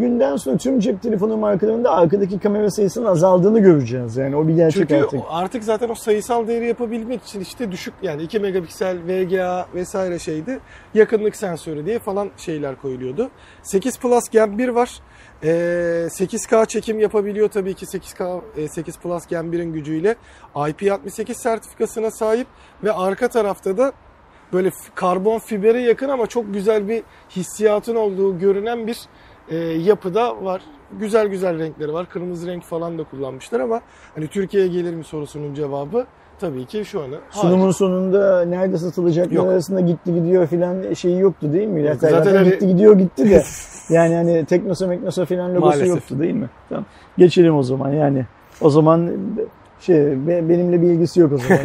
günden sonra tüm cep telefonu markalarında arkadaki kamera sayısının azaldığını göreceğiz. Yani o bir gerçek artık. Çünkü artık zaten o sayısal değeri yapabilmek için işte düşük yani iki megapiksel V G A vesaire şeydi. Yakınlık sensörü diye falan şeyler koyuluyordu. sekiz Plus Gen bir var. E, sekiz K çekim yapabiliyor tabii ki sekiz K sekiz Plus Gen birin gücüyle. I P altmış sekiz sertifikasına sahip ve arka tarafta da böyle karbon fibere yakın ama çok güzel bir hissiyatın olduğu görünen bir e, yapıda var. Güzel güzel renkleri var. Kırmızı renk falan da kullanmışlar ama hani Türkiye'ye gelir mi sorusunun cevabı Tabii ki şu ana. Sunumun hayır. sonunda nerede satılacaklar Yok. arasında gitti gidiyor filan şeyi yoktu değil mi? Yok, zaten zaten hani... gitti gidiyor gitti de yani hani Teknosa Meknosa filan logosu Maalesef. yoktu değil mi? Tamam. Geçelim o zaman yani. O zaman şey benimle bir ilgisi yok o zaman.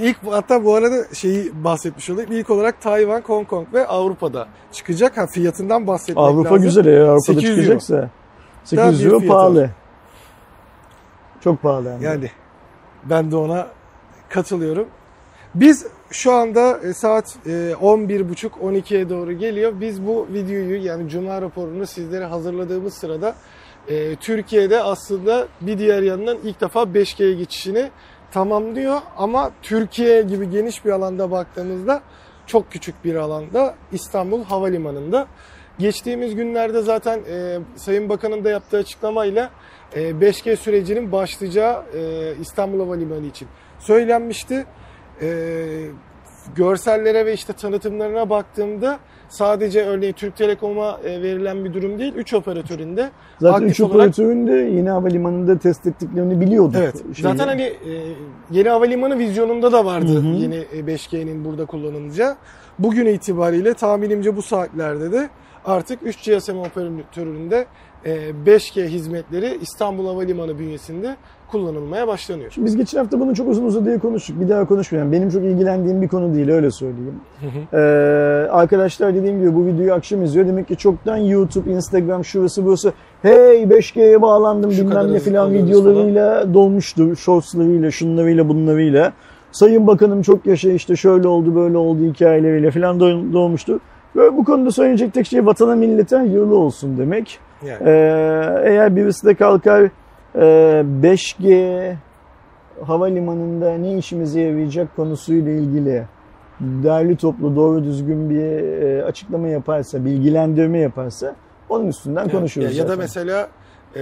İlk hatta bu arada şeyi bahsetmiş olayım. İlk olarak Tayvan, Hong Kong ve Avrupa'da çıkacak. Ha, fiyatından bahsetmek Avrupa lazım. Avrupa güzel ya. Avrupa'da çıkacaksa. sekiz yüz euro pahalı. Çok pahalı yani. Yani ben de ona katılıyorum. Biz şu anda saat on bir buçuk on ikiye doğru geliyor. Biz bu videoyu yani Cuma raporunu sizlere hazırladığımız sırada Türkiye'de aslında bir diğer yandan ilk defa beş G'ye geçişini tamamlıyor ama Türkiye gibi geniş bir alanda baktığımızda çok küçük bir alanda İstanbul Havalimanı'nda. Geçtiğimiz günlerde zaten e, Sayın Bakan'ın da yaptığı açıklamayla e, beş G sürecinin başlayacağı e, İstanbul Havalimanı için söylenmişti. E, görsellere ve işte tanıtımlarına baktığımda sadece örneğin Türk Telekom'a verilen bir durum değil, üç operatöründe. Zaten üç operatöründe yeni havalimanında test ettiklerini biliyorduk. Evet. Şeyleri. Zaten hani yeni havalimanı vizyonunda da vardı hı hı. yeni beş G'nin burada kullanılacağı. Bugün itibariyle tahminimce bu saatlerde de artık üç G S M operatöründe beş G hizmetleri İstanbul Havalimanı bünyesinde kullanılmaya başlanıyor. Şimdi biz geçen hafta bunu çok uzun uzadıya konuştuk. Bir daha konuşmayalım. Benim çok ilgilendiğim bir konu değil, öyle söyleyeyim. ee, arkadaşlar dediğim gibi bu videoyu akşam izliyor. Demek ki çoktan YouTube, Instagram, şurası burası hey beş G'ye bağlandım Şu bilmem ne filan videolarıyla falan. dolmuştu. Shortslarıyla, şunlarıyla, bunlarıyla. Sayın Bakanım çok yaşa işte şöyle oldu, böyle oldu hikayeleriyle filan dolmuştu. Böyle bu konuda söyleyecek tek şey vatana millete hayırlı olsun demek. Yani. Ee, eğer birisi de kalkar beş G havalimanında ne işimize yarayacak konusuyla ilgili derli toplu doğru düzgün bir açıklama yaparsa, bilgilendirme yaparsa onun üstünden evet, konuşuruz. Ya, ya da mesela e,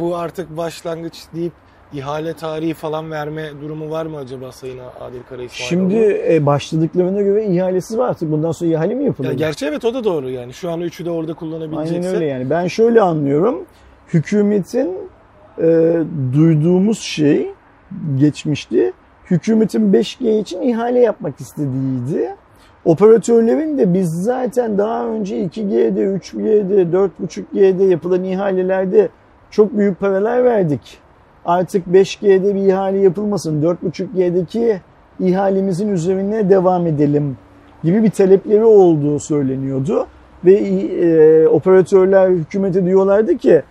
bu artık başlangıç deyip ihale tarihi falan verme durumu var mı acaba Sayın Adil Karaismail? Şimdi e, başladıklarına göre ihalesiz var artık. Bundan sonra ihale mi yapılıyor? Ya gerçi evet o da doğru yani. Şu an üçü de orada kullanabilecekse. Aynen öyle yani. Ben şöyle anlıyorum. Hükümetin E, duyduğumuz şey geçmişti. Hükümetin beş G için ihale yapmak istediğiydi. Operatörlerin de biz zaten daha önce iki G'de, üç G'de, dört buçuk G'de yapılan ihalelerde çok büyük paralar verdik. Artık beş G'de bir ihale yapılmasın. dört buçuk G'deki ihalemizin üzerine devam edelim gibi bir talepleri olduğu söyleniyordu. Ve e, operatörler hükümete diyorlardı ki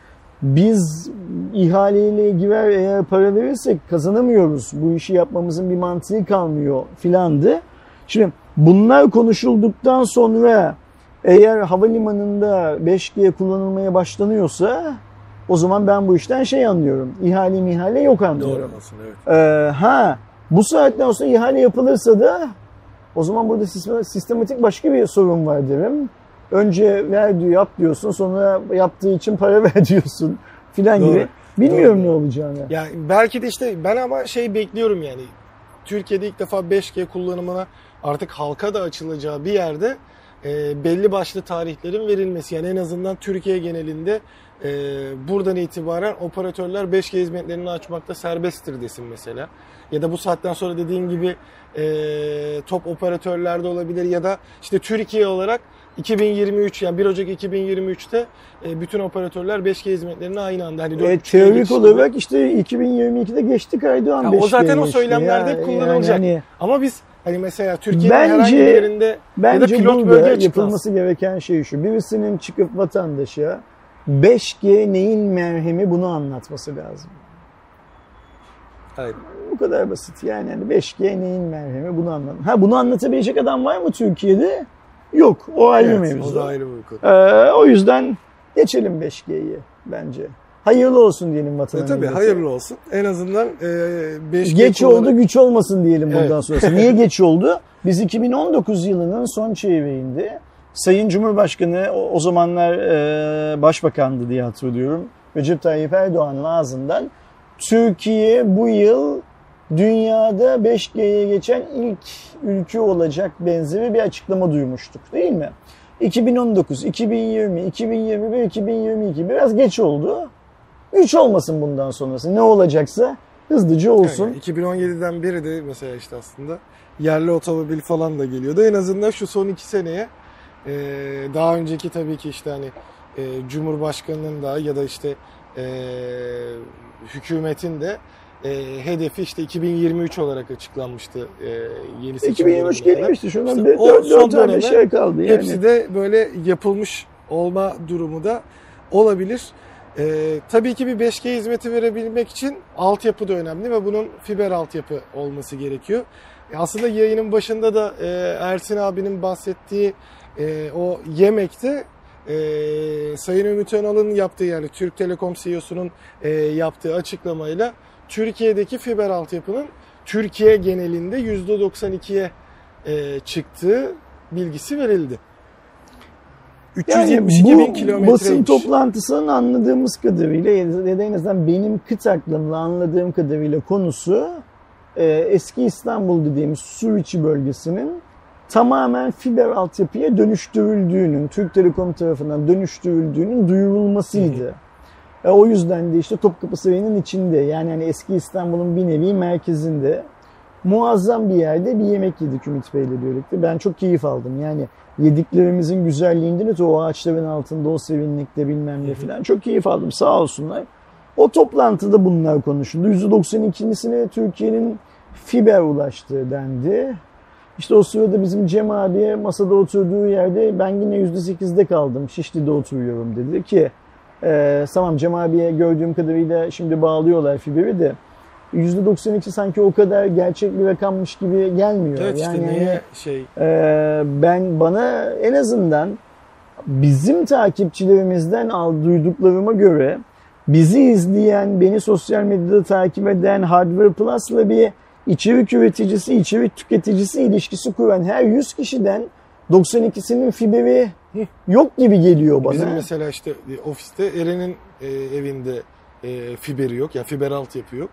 biz ihaleyle girer eğer para verirsek kazanamıyoruz. Bu işi yapmamızın bir mantığı kalmıyor filandı. Şimdi bunlar konuşulduktan sonra eğer havalimanında beş G kullanılmaya başlanıyorsa o zaman ben bu işten şey anlıyorum. İhale mihale yok anlıyorum. Aslında, evet. ee, ha bu saatten sonra ihale yapılırsa da o zaman burada sistematik başka bir sorun var derim. Önce ver diyor, yap diyorsun, sonra yaptığı için para ver diyorsun filan gibi. Bilmiyorum Doğru. ne olacağını. Yani belki de işte ben ama şey bekliyorum yani. Türkiye'de ilk defa beş G kullanımına artık halka da açılacağı bir yerde e, belli başlı tarihlerin verilmesi. Yani en azından Türkiye genelinde e, buradan itibaren operatörler beş G hizmetlerini açmakta serbesttir desin mesela. Ya da bu saatten sonra dediğim gibi e, top operatörlerde olabilir ya da işte Türkiye olarak iki bin yirmi üç yani bir Ocak iki bin yirmi üç'te bütün operatörler beş G hizmetlerini aynı anda hani e, teorik olarak işte iki bin yirmi iki'de geçtik ayda an beş G. O zaten o söylemlerde ya, kullanılacak. Yani, hani, ama biz hani mesela Türkiye'nin herhangi bir yerinde ya da pilot bölge yapılması gereken şey şu. Birisinin çıkıp vatandaşa beş G neyin merhemi bunu anlatması lazım. Hayır. Bu kadar basit. Yani hani beş G neyin merhemi bunu anlatmak. Ha bunu anlatabilecek adam var mı Türkiye'de? Yok. O ayrı evet, mevzu. O, ayrı ee, o yüzden geçelim beş G'yi bence. Hayırlı olsun diyelim vatandaşa. E, tabii millete. Hayırlı olsun. En azından e, beş G geç kullanı... oldu güç olmasın diyelim evet. bundan sonrası. Niye geç oldu? Biz iki bin on dokuz yılının son çeyreğinde Sayın Cumhurbaşkanı o, o zamanlar e, başbakandı diye hatırlıyorum. Recep Tayyip Erdoğan'ın ağzından Türkiye bu yıl dünyada beş G'ye geçen ilk ülke olacak benzeri bir açıklama duymuştuk değil mi? iki bin on dokuz, iki bin yirmi, iki bin yirmi bir, iki bin yirmi iki biraz geç oldu. Güç olmasın bundan sonrası. Ne olacaksa hızlıca olsun. Yani iki bin on yediden beri de mesela işte aslında yerli otomobil falan da geliyordu. En azından şu son iki seneye e, daha önceki tabii ki işte hani e, Cumhurbaşkanı'nın da ya da işte e, hükümetin de E, hedefi işte iki bin yirmi üç olarak açıklanmıştı. E, yeni iki bin yirmi üç gelmişti. Şundan işte dört tane şey kaldı. Yani. Hepsi de böyle yapılmış olma durumu da olabilir. E, tabii ki bir beş G hizmeti verebilmek için altyapı da önemli ve bunun fiber altyapı olması gerekiyor. E, aslında yayının başında da e, Ersin abinin bahsettiği e, o yemekte e, Sayın Ümit Önal'ın yaptığı, yani Türk Telekom C E O'sunun e, yaptığı açıklamayla Türkiye'deki fiber altyapının Türkiye genelinde yüzde doksan ikiye e, çıktığı bilgisi verildi. üç yüz yetmiş iki bin kilometre. Bu basın toplantısının anladığımız kadarıyla, ya da en azından benim kıt aklımla anladığım kadarıyla konusu e, eski İstanbul dediğimiz sur içi bölgesinin tamamen fiber altyapıya dönüştürüldüğünün, Türk Telekom tarafından dönüştürüldüğünün duyurulmasıydı. Hı. E, o yüzden de işte Topkapı Sarayı'nın içinde, yani hani eski İstanbul'un bir nevi merkezinde muazzam bir yerde bir yemek yedik Ümit Bey'le birlikte. Ben çok keyif aldım. Yani yediklerimizin güzelliğinden öte o ağaçların altında, o serinlikte bilmem ne falan çok keyif aldım, sağ olsunlar. O toplantıda bunlar konuşuldu. yüzde doksan iki'sine Türkiye'nin fiber ulaştığı dendi. İşte o sırada bizim Cem abiye masada oturduğu yerde ben yine yüzde sekizde kaldım. Şişli'de oturuyorum dedi ki, Ee, tamam Cem abiye gördüğüm kadarıyla şimdi bağlıyorlar fiberi de yüzde doksan iki sanki o kadar gerçek bir rakammış gibi gelmiyor. Evet, yani işte niye yani, şey... E, ben bana en azından bizim takipçilerimizden al, duyduklarıma göre bizi izleyen, beni sosyal medyada takip eden Hardware Plus'la bir içerik üreticisi, içerik tüketicisi ilişkisi kuran her yüz kişiden doksan ikisinin fiberi yok gibi geliyor bana. Bizim mesela işte ofiste Eren'in e, evinde e, fiberi yok. Yani fiber altyapı yok.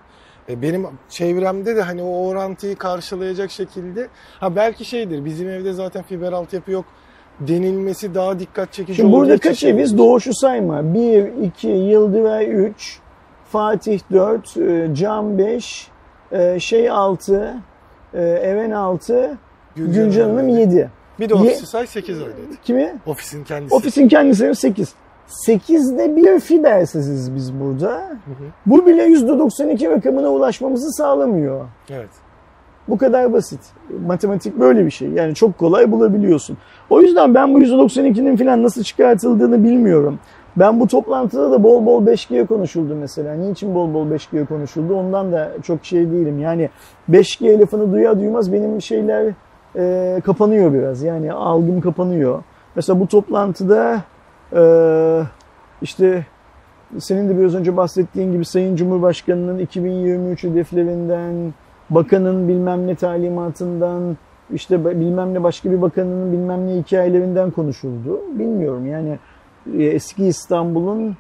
E, benim çevremde de hani o orantıyı karşılayacak şekilde, ha belki şeydir, bizim evde zaten fiber altyapı yok denilmesi daha dikkat çekici. Şimdi burada kaç eviz? Doğuşu sayma. bir, iki, Yıldıray üç, Fatih dört, Can beş, şey altı, Even altı, Gülcan Hanım yedi. Bir de ofisi say sekiz öyle dedi. Kimi? Ofisin kendisi. Ofisin kendisi sekiz. sekizde bir fibersiziz biz burada. Hı hı. Bu bile yüzde doksan iki rakamına ulaşmamızı sağlamıyor. Evet. Bu kadar basit. Matematik böyle bir şey. Yani çok kolay bulabiliyorsun. O yüzden ben bu yüzde doksan ikinin falan nasıl çıkartıldığını bilmiyorum. Ben bu toplantıda da bol bol beş G'ye konuşuldu mesela. Niçin bol bol beş G'ye konuşuldu? Ondan da çok şey değilim. Yani beş G lafını duyar duymaz benim şeyler... E, kapanıyor biraz, yani algım kapanıyor. Mesela bu toplantıda e, işte senin de biraz önce bahsettiğin gibi Sayın Cumhurbaşkanı'nın iki bin yirmi üç hedeflerinden, bakanın bilmem ne talimatından, işte bilmem ne başka bir bakanının bilmem ne hikayelerinden konuşuldu. Bilmiyorum yani, eski İstanbul'un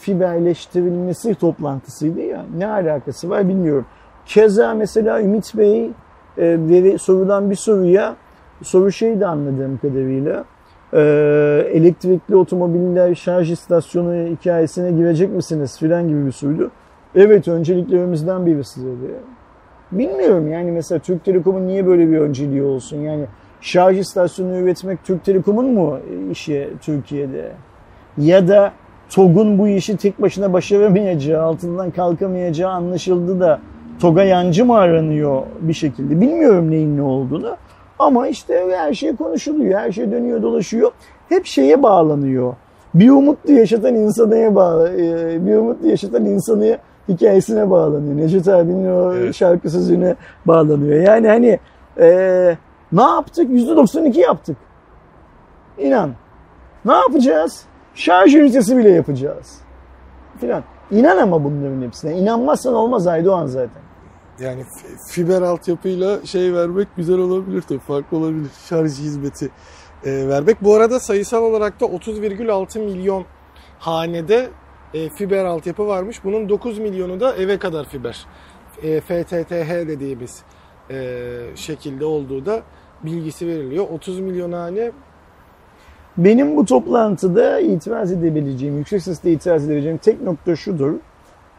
fiberleştirilmesi toplantısıydı ya, ne alakası var bilmiyorum. Keza mesela Ümit Bey Ee, sorudan bir soruya, soru şeyi de anladığım kadarıyla ee, elektrikli otomobiller şarj istasyonu hikayesine girecek misiniz filan gibi bir soruydu. Evet, önceliklerimizden biri size diyor. Bilmiyorum yani, mesela Türk Telekom'un niye böyle bir önceliği olsun? Yani şarj istasyonu üretmek Türk Telekom'un mu işi Türkiye'de? Ya da TOG'un bu işi tek başına başaramayacağı, altından kalkamayacağı anlaşıldı da TOG'a yancı mı aranıyor bir şekilde? Bilmiyorum neyin ne olduğunu. Ama işte her şey konuşuluyor. Her şey dönüyor dolaşıyor. Hep şeye bağlanıyor. Bir umutlu yaşatan insana bağlı, bir umutlu yaşatan insanı hikayesine bağlanıyor. Necdet abinin o evet. şarkı sözüne bağlanıyor. Yani hani e, ne yaptık? yüzde doksan iki yaptık. İnan. Ne yapacağız? Şarj ünitesi bile yapacağız. Filan. İnan ama bunların hepsine. İnanmazsan olmaz Aydoğan zaten. Yani fiber altyapıyla şey vermek güzel olabilir tabii. Farklı olabilir. Şarj hizmeti e, vermek. Bu arada sayısal olarak da otuz virgül altı milyon hanede e, fiber altyapı varmış. Bunun dokuz milyonu da eve kadar fiber. E, F T T H dediğimiz e, şekilde olduğu da bilgisi veriliyor. otuz milyon hane. Benim bu toplantıda itiraz edebileceğim, yüksek sesle itiraz edebileceğim tek nokta şudur.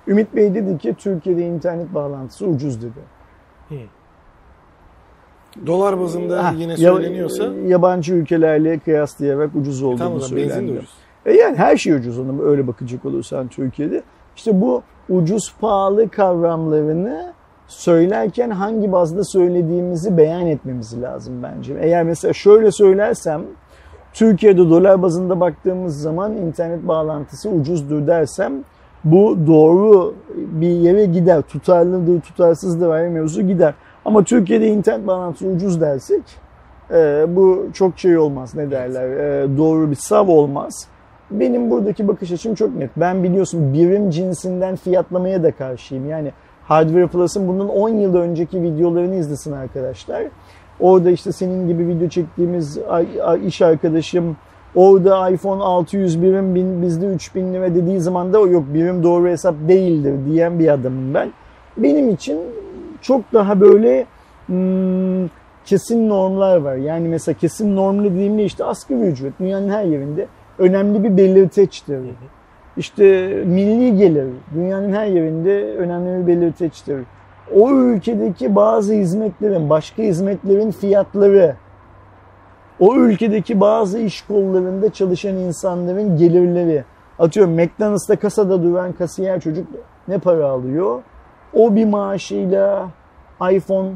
Ümit Bey dedi ki Türkiye'de internet bağlantısı ucuz dedi. Hı. Dolar bazında ha, yine söyleniyorsa yabancı ülkelerle kıyaslayarak ucuz olduğunu tamam, söyleniyor. E yani her şey ucuz ona öyle bakacak olursan Türkiye'de. İşte bu ucuz pahalı kavramlarını söylerken hangi bazda söylediğimizi beyan etmemiz lazım bence. Eğer mesela şöyle söylersem Türkiye'de dolar bazında baktığımız zaman internet bağlantısı ucuzdur dersem bu doğru bir yere gider. Tutarlıdır, tutarsızdır ayrı mevzu gider. Ama Türkiye'de internet bağlantısı ucuz dersek e, bu çok şey olmaz ne derler e, doğru bir sav olmaz. Benim buradaki bakış açım çok net. Ben biliyorsun birim cinsinden fiyatlamaya da karşıyım. Yani Hardware Plus'ın bunun on yıl önceki videolarını izlesin arkadaşlar. Orada işte senin gibi video çektiğimiz iş arkadaşım orada iPhone altı yüz birim bin, bizde üç bin lira dediği zaman da yok birim doğru hesap değildir diyen bir adamım ben. Benim için çok daha böyle hmm, kesin normlar var. Yani mesela kesin norm dediğimde işte asgari ücret dünyanın her yerinde önemli bir belirteçtir. İşte milli gelir dünyanın her yerinde önemli bir belirteçtir. O ülkedeki bazı hizmetlerin, başka hizmetlerin fiyatları, o ülkedeki bazı iş kollarında çalışan insanların gelirleri. Atıyorum McDonald's'ta kasada duran kasiyer çocuk ne para alıyor? O bir maaşıyla iPhone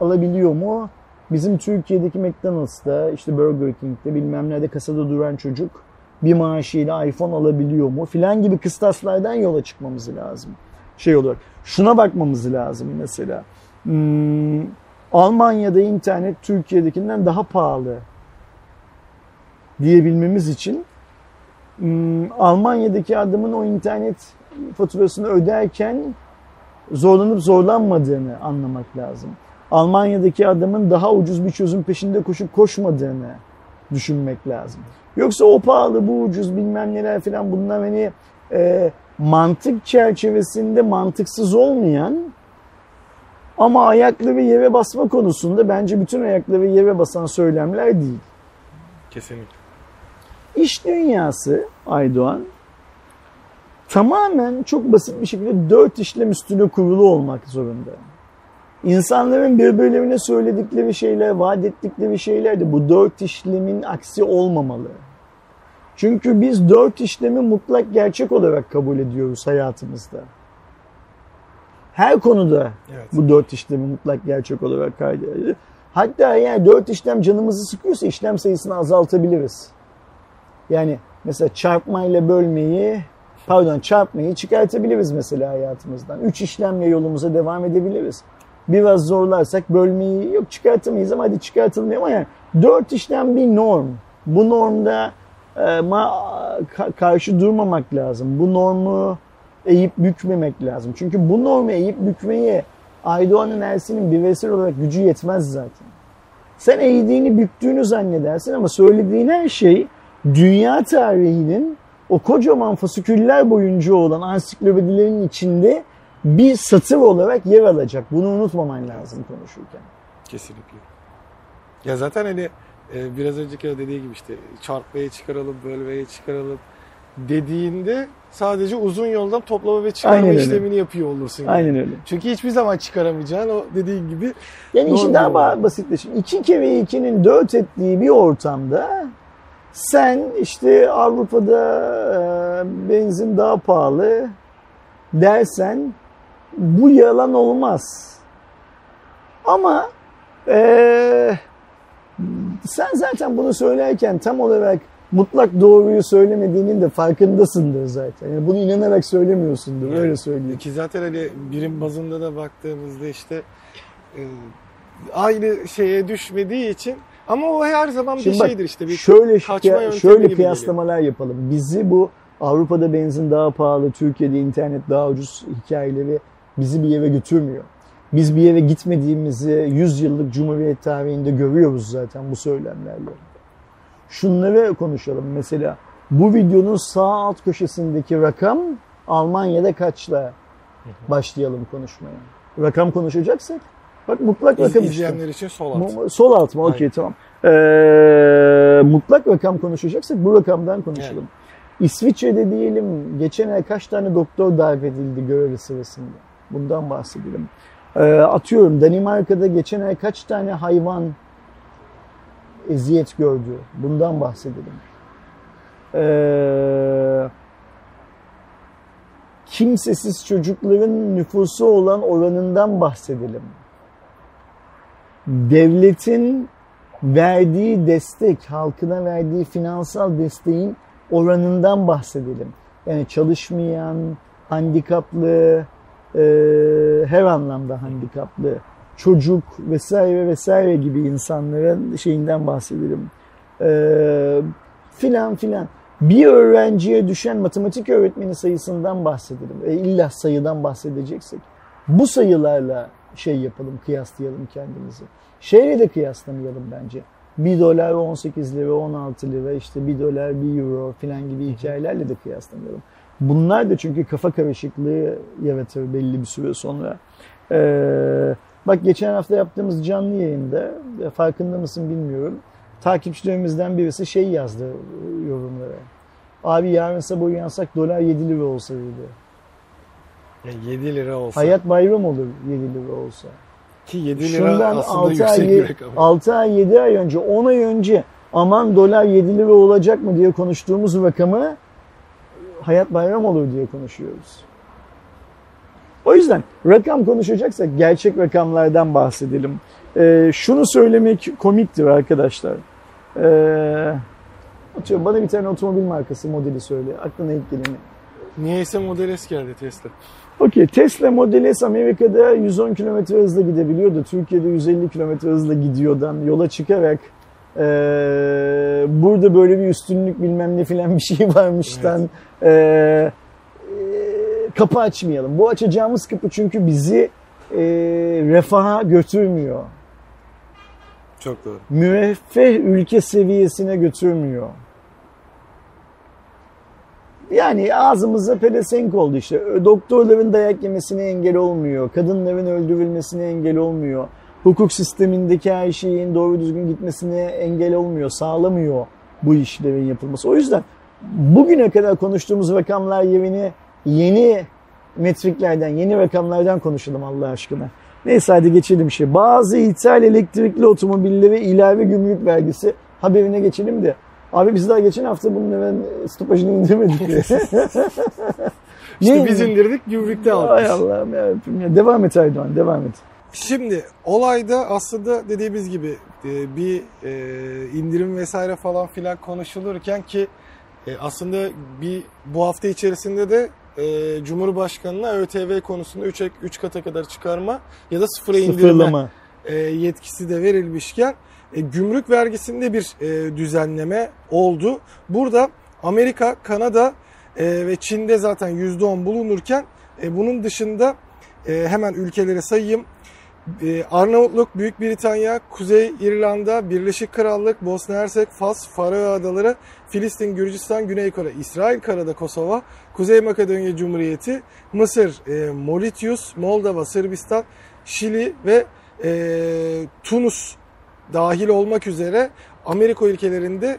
alabiliyor mu? Bizim Türkiye'deki McDonald's'ta, işte Burger King'de bilmem nerede kasada duran çocuk bir maaşıyla iPhone alabiliyor mu? Filan gibi kıstaslardan yola çıkmamız lazım. Şey olarak. Şuna bakmamız lazım mesela. Hmm, Almanya'da internet Türkiye'dekinden daha pahalı diyebilmemiz için hmm, Almanya'daki adamın o internet faturasını öderken zorlanıp zorlanmadığını anlamak lazım. Almanya'daki adamın daha ucuz bir çözüm peşinde koşup koşmadığını düşünmek lazım. Yoksa o pahalı, bu ucuz bilmem neler falan bunlar hani e, mantık çerçevesinde mantıksız olmayan ama ayakları ve yere basma konusunda bence bütün ayakları ve yere basan söylemler değil. Kesinlikle. İş dünyası Aydoğan tamamen çok basit bir şekilde dört işlem üstüne kurulu olmak zorunda. İnsanların birbirlerine söyledikleri şeyler, vaat ettikleri şeyler de bu dört işlemin aksi olmamalı. Çünkü biz dört işlemi mutlak gerçek olarak kabul ediyoruz hayatımızda. Her konuda evet. Bu dört işlemi mutlak gerçek olarak kabul ediyoruz. Hatta yani dört işlem canımızı sıkıyorsa işlem sayısını azaltabiliriz. Yani mesela çarpmayla bölmeyi, pardon çarpmayı çıkartabiliriz mesela hayatımızdan. Üç işlemle yolumuza devam edebiliriz. Biraz zorlarsak bölmeyi yok çıkartamayız ama hadi çıkartılmıyor ama yani dört işlem bir norm. Bu normda karşı durmamak lazım. Bu normu eğip bükmemek lazım. Çünkü bu normu eğip bükmeye Aydoğan'ın Ersin'in bireysel olarak gücü yetmez zaten. Sen eğdiğini büktüğünü zannedersin ama söylediğin her şey dünya tarihinin o kocaman fasiküller boyunca olan ansiklopedilerin içinde bir satır olarak yer alacak. Bunu unutmaman lazım konuşurken. Kesinlikle. Ya zaten hani biraz önceki dediği gibi işte çarpmaya çıkaralım, bölmeye çıkaralım dediğinde sadece uzun yoldan toplama ve çıkarma aynen işlemini öyle yapıyor olursun. Yani. Aynen öyle. Çünkü hiçbir zaman çıkaramayacağın o dediğin gibi. Yani işin daha olarak basitleşir. İki kere ikinin dört ettiği bir ortamda sen işte Avrupa'da benzin daha pahalı dersen bu yalan olmaz. Ama ee, sen zaten bunu söylerken tam olarak mutlak doğruyu söylemediğinin de farkındasındır zaten. Yani bunu inanarak söylemiyorsundur. Öyle söyleyeyim. Ki zaten hani birim bazında da baktığımızda işte e, aynı şeye düşmediği için ama o her zaman şimdi bir bak, şeydir işte. Bir şöyle şöyle, şöyle kıyaslamalar geliyor. Yapalım. Bizi bu Avrupa'da benzin daha pahalı, Türkiye'de internet daha ucuz hikayeleri bizi bir yere götürmüyor. Biz bir yere gitmediğimizi yüz yıllık Cumhuriyet tarihinde görüyoruz zaten bu söylemlerle. Şunları konuşalım mesela. Bu videonun sağ alt köşesindeki rakam Almanya'da kaçla başlayalım konuşmaya. Rakam konuşacaksak bak mutlak rakam izleyenler için sol alt. Sol alt mı? Okey tamam. Ee, mutlak rakam konuşacaksak bu rakamdan konuşalım. Yani. İsviçre'de diyelim geçen ay kaç tane doktor davet edildi görevi sırasında? Bundan bahsedelim. E, atıyorum Danimarka'da geçen ay kaç tane hayvan eziyet gördü? Bundan bahsedelim. Eee... Kimsesiz çocukların nüfusu olan oranından bahsedelim. Devletin verdiği destek, halkına verdiği finansal desteğin oranından bahsedelim. Yani çalışmayan, handikaplı, e, her anlamda handikaplı, çocuk vesaire vesaire gibi insanların şeyinden bahsedelim. E, filan filan. Bir öğrenciye düşen matematik öğretmeni sayısından bahsedelim. E illa sayıdan bahsedeceksek. Bu sayılarla şey yapalım, kıyaslayalım kendimizi. Şeyle de kıyaslamayalım bence. bir dolar on sekiz lira, on altı lira, işte bir dolar, bir euro filan gibi hikayelerle de kıyaslamayalım. Bunlar da çünkü kafa karışıklığı yaratır belli bir süre sonra. Ee, bak geçen hafta yaptığımız canlı yayında, farkında mısın bilmiyorum. Takipçilerimizden birisi şey yazdı yorumlara. Abi yarın sabah uyansak dolar yedi lira olsaydı. yedi lira olsa. Hayat bayram olur yedi lira olsa. Ki yedi lira şundan aslında yüksek bir rakam. altı ay, yedi ay önce, on ay önce aman dolar yedi lira olacak mı diye konuştuğumuz rakamı hayat bayram olur diye konuşuyoruz. O yüzden rakam konuşacaksak gerçek rakamlardan bahsedelim. Ee, şunu söylemek komiktir arkadaşlar. Ee, atıyorum bana bir tane otomobil markası modeli söyle. Aklına ilk geleni. Niyeyse Model S geldi, Tesla. Okey, Tesla Model S Amerika'da yüz on kilometre hızla gidebiliyordu. Türkiye'de yüz elli kilometre hızla gidiyordan yola çıkarak ee, burada böyle bir üstünlük bilmem ne filan bir şey varmıştan evet. ee, e, kapı açmayalım. Bu açacağımız kapı çünkü bizi E, refaha götürmüyor. Çok doğru. Müreffeh ülke seviyesine götürmüyor. Yani ağzımıza pelesenk oldu işte. Doktorların dayak yemesine engel olmuyor. Kadınların öldürülmesine engel olmuyor. Hukuk sistemindeki her şeyin doğru düzgün gitmesine engel olmuyor. Sağlamıyor bu işlerin yapılması. O yüzden bugüne kadar konuştuğumuz rakamlar yerine yeni metriklerden, yeni rakamlardan konuşalım Allah aşkına. Neyse hadi geçelim şey. Bazı ithal elektrikli otomobillere ilave gümrük vergisi haberine geçelim de. Abi biz daha geçen hafta bunun hemen stopajını indirmedik. İşte biz indirdik, gümrükte aldık. Ay Allah'ım yarabbim ya. Devam et Aydoğan, devam et. Şimdi olayda aslında dediğimiz gibi bir indirim vesaire falan filan konuşulurken ki aslında bir bu hafta içerisinde de Cumhurbaşkanı'na ÖTV konusunda üç kata kadar çıkarma ya da sıfıra indirme yetkisi de verilmişken gümrük vergisinde bir düzenleme oldu. Burada Amerika, Kanada ve Çin'de zaten yüzde on bulunurken bunun dışında hemen ülkeleri sayayım. Arnavutluk, Büyük Britanya, Kuzey İrlanda, Birleşik Krallık, Bosna Hersek, Fas, Faroe Adaları, Filistin, Gürcistan, Güney Kore, İsrail, Kanada, Kosova, Kuzey Makedonya Cumhuriyeti, Mısır, e, Mauritius, Moldova, Sırbistan, Şili ve e, Tunus dahil olmak üzere Amerika ülkelerinde,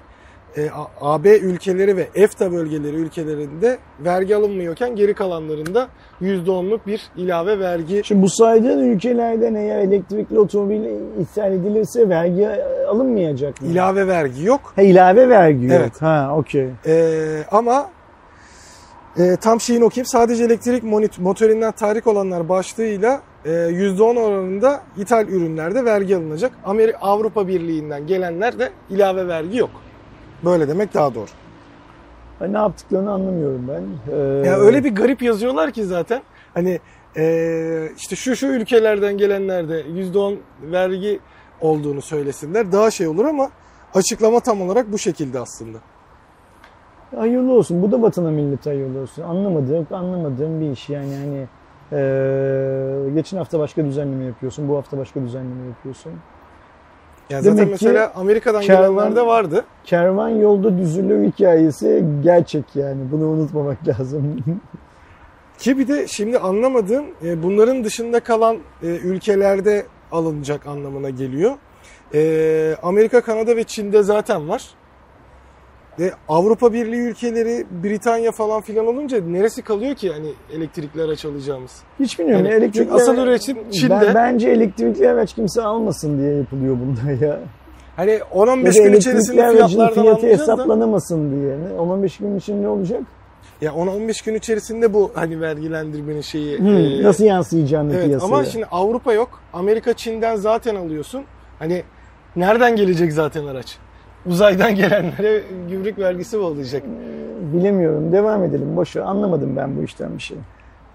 e, A B ülkeleri ve EFTA bölgeleri ülkelerinde vergi alınmıyorken geri kalanlarında yüzde onluk bir ilave vergi. Şimdi bu saydığın ülkelerden eğer elektrikli otomobil ithal edilirse vergi alınmayacak mı? İlave vergi yok. Ha, ilave vergi yok. Evet. Ha, okey. Ee, ama e, tam şeyini okuyayım. Sadece elektrik motorinden tahrik olanlar başlığıyla e, yüzde on oranında ithal ürünlerde vergi alınacak. Amerika, Avrupa Birliği'nden gelenler de ilave vergi yok. Böyle demek daha doğru. Ne yaptıklarını anlamıyorum ben. Ee... Ya öyle bir garip yazıyorlar ki zaten. Hani ee, işte şu şu ülkelerden gelenlerde yüzde on vergi olduğunu söylesinler. Daha şey olur ama açıklama tam olarak bu şekilde aslında. Hayırlı olsun. Bu da vatana millete hayırlı olsun. Anlamadığım, anlamadığım bir iş yani. Yani ee, geçen hafta başka düzenleme yapıyorsun. Bu hafta başka düzenleme yapıyorsun. Yani zaten demek mesela Amerika'dan kervan, gelenlerde vardı. Kervan yolda düzülür hikayesi gerçek yani. Bunu unutmamak lazım. Ki bir de şimdi anlamadığım bunların dışında kalan ülkelerde alınacak anlamına geliyor. Amerika, Kanada ve Çin'de zaten var. Ve Avrupa Birliği ülkeleri, Britanya falan filan olunca neresi kalıyor ki yani elektrikli araç alacağımız? Hiç bilmiyorum. Yani elektrikli asıl üretim Çin'de. Ben, bence elektrikli araç kimse almasın diye yapılıyor bunda ya. Hani on on beş gün içerisinde fiyatlardan fiyatı hesaplanamasın da diye. on on beş gün için ne olacak? Ya on on beş gün içerisinde bu hani vergilendirmenin şeyi hmm, e, nasıl yansıyacağını evet, piyasaya. Ama şimdi Avrupa yok. Amerika, Çin'den zaten alıyorsun. Hani nereden gelecek zaten araç? Uzaydan gelenlere gümrük vergisi mi olacak? Bilemiyorum. Devam edelim. Boş ver. Anlamadım ben bu işten bir şey.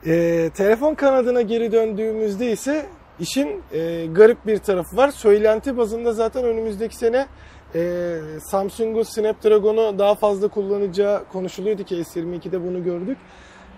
E, telefon kanadına geri döndüğümüzde ise işin e, garip bir tarafı var. Söylenti bazında zaten önümüzdeki sene e, Samsung'un Snapdragon'u daha fazla kullanacağı konuşuluyordu ki S yirmi iki'de bunu gördük.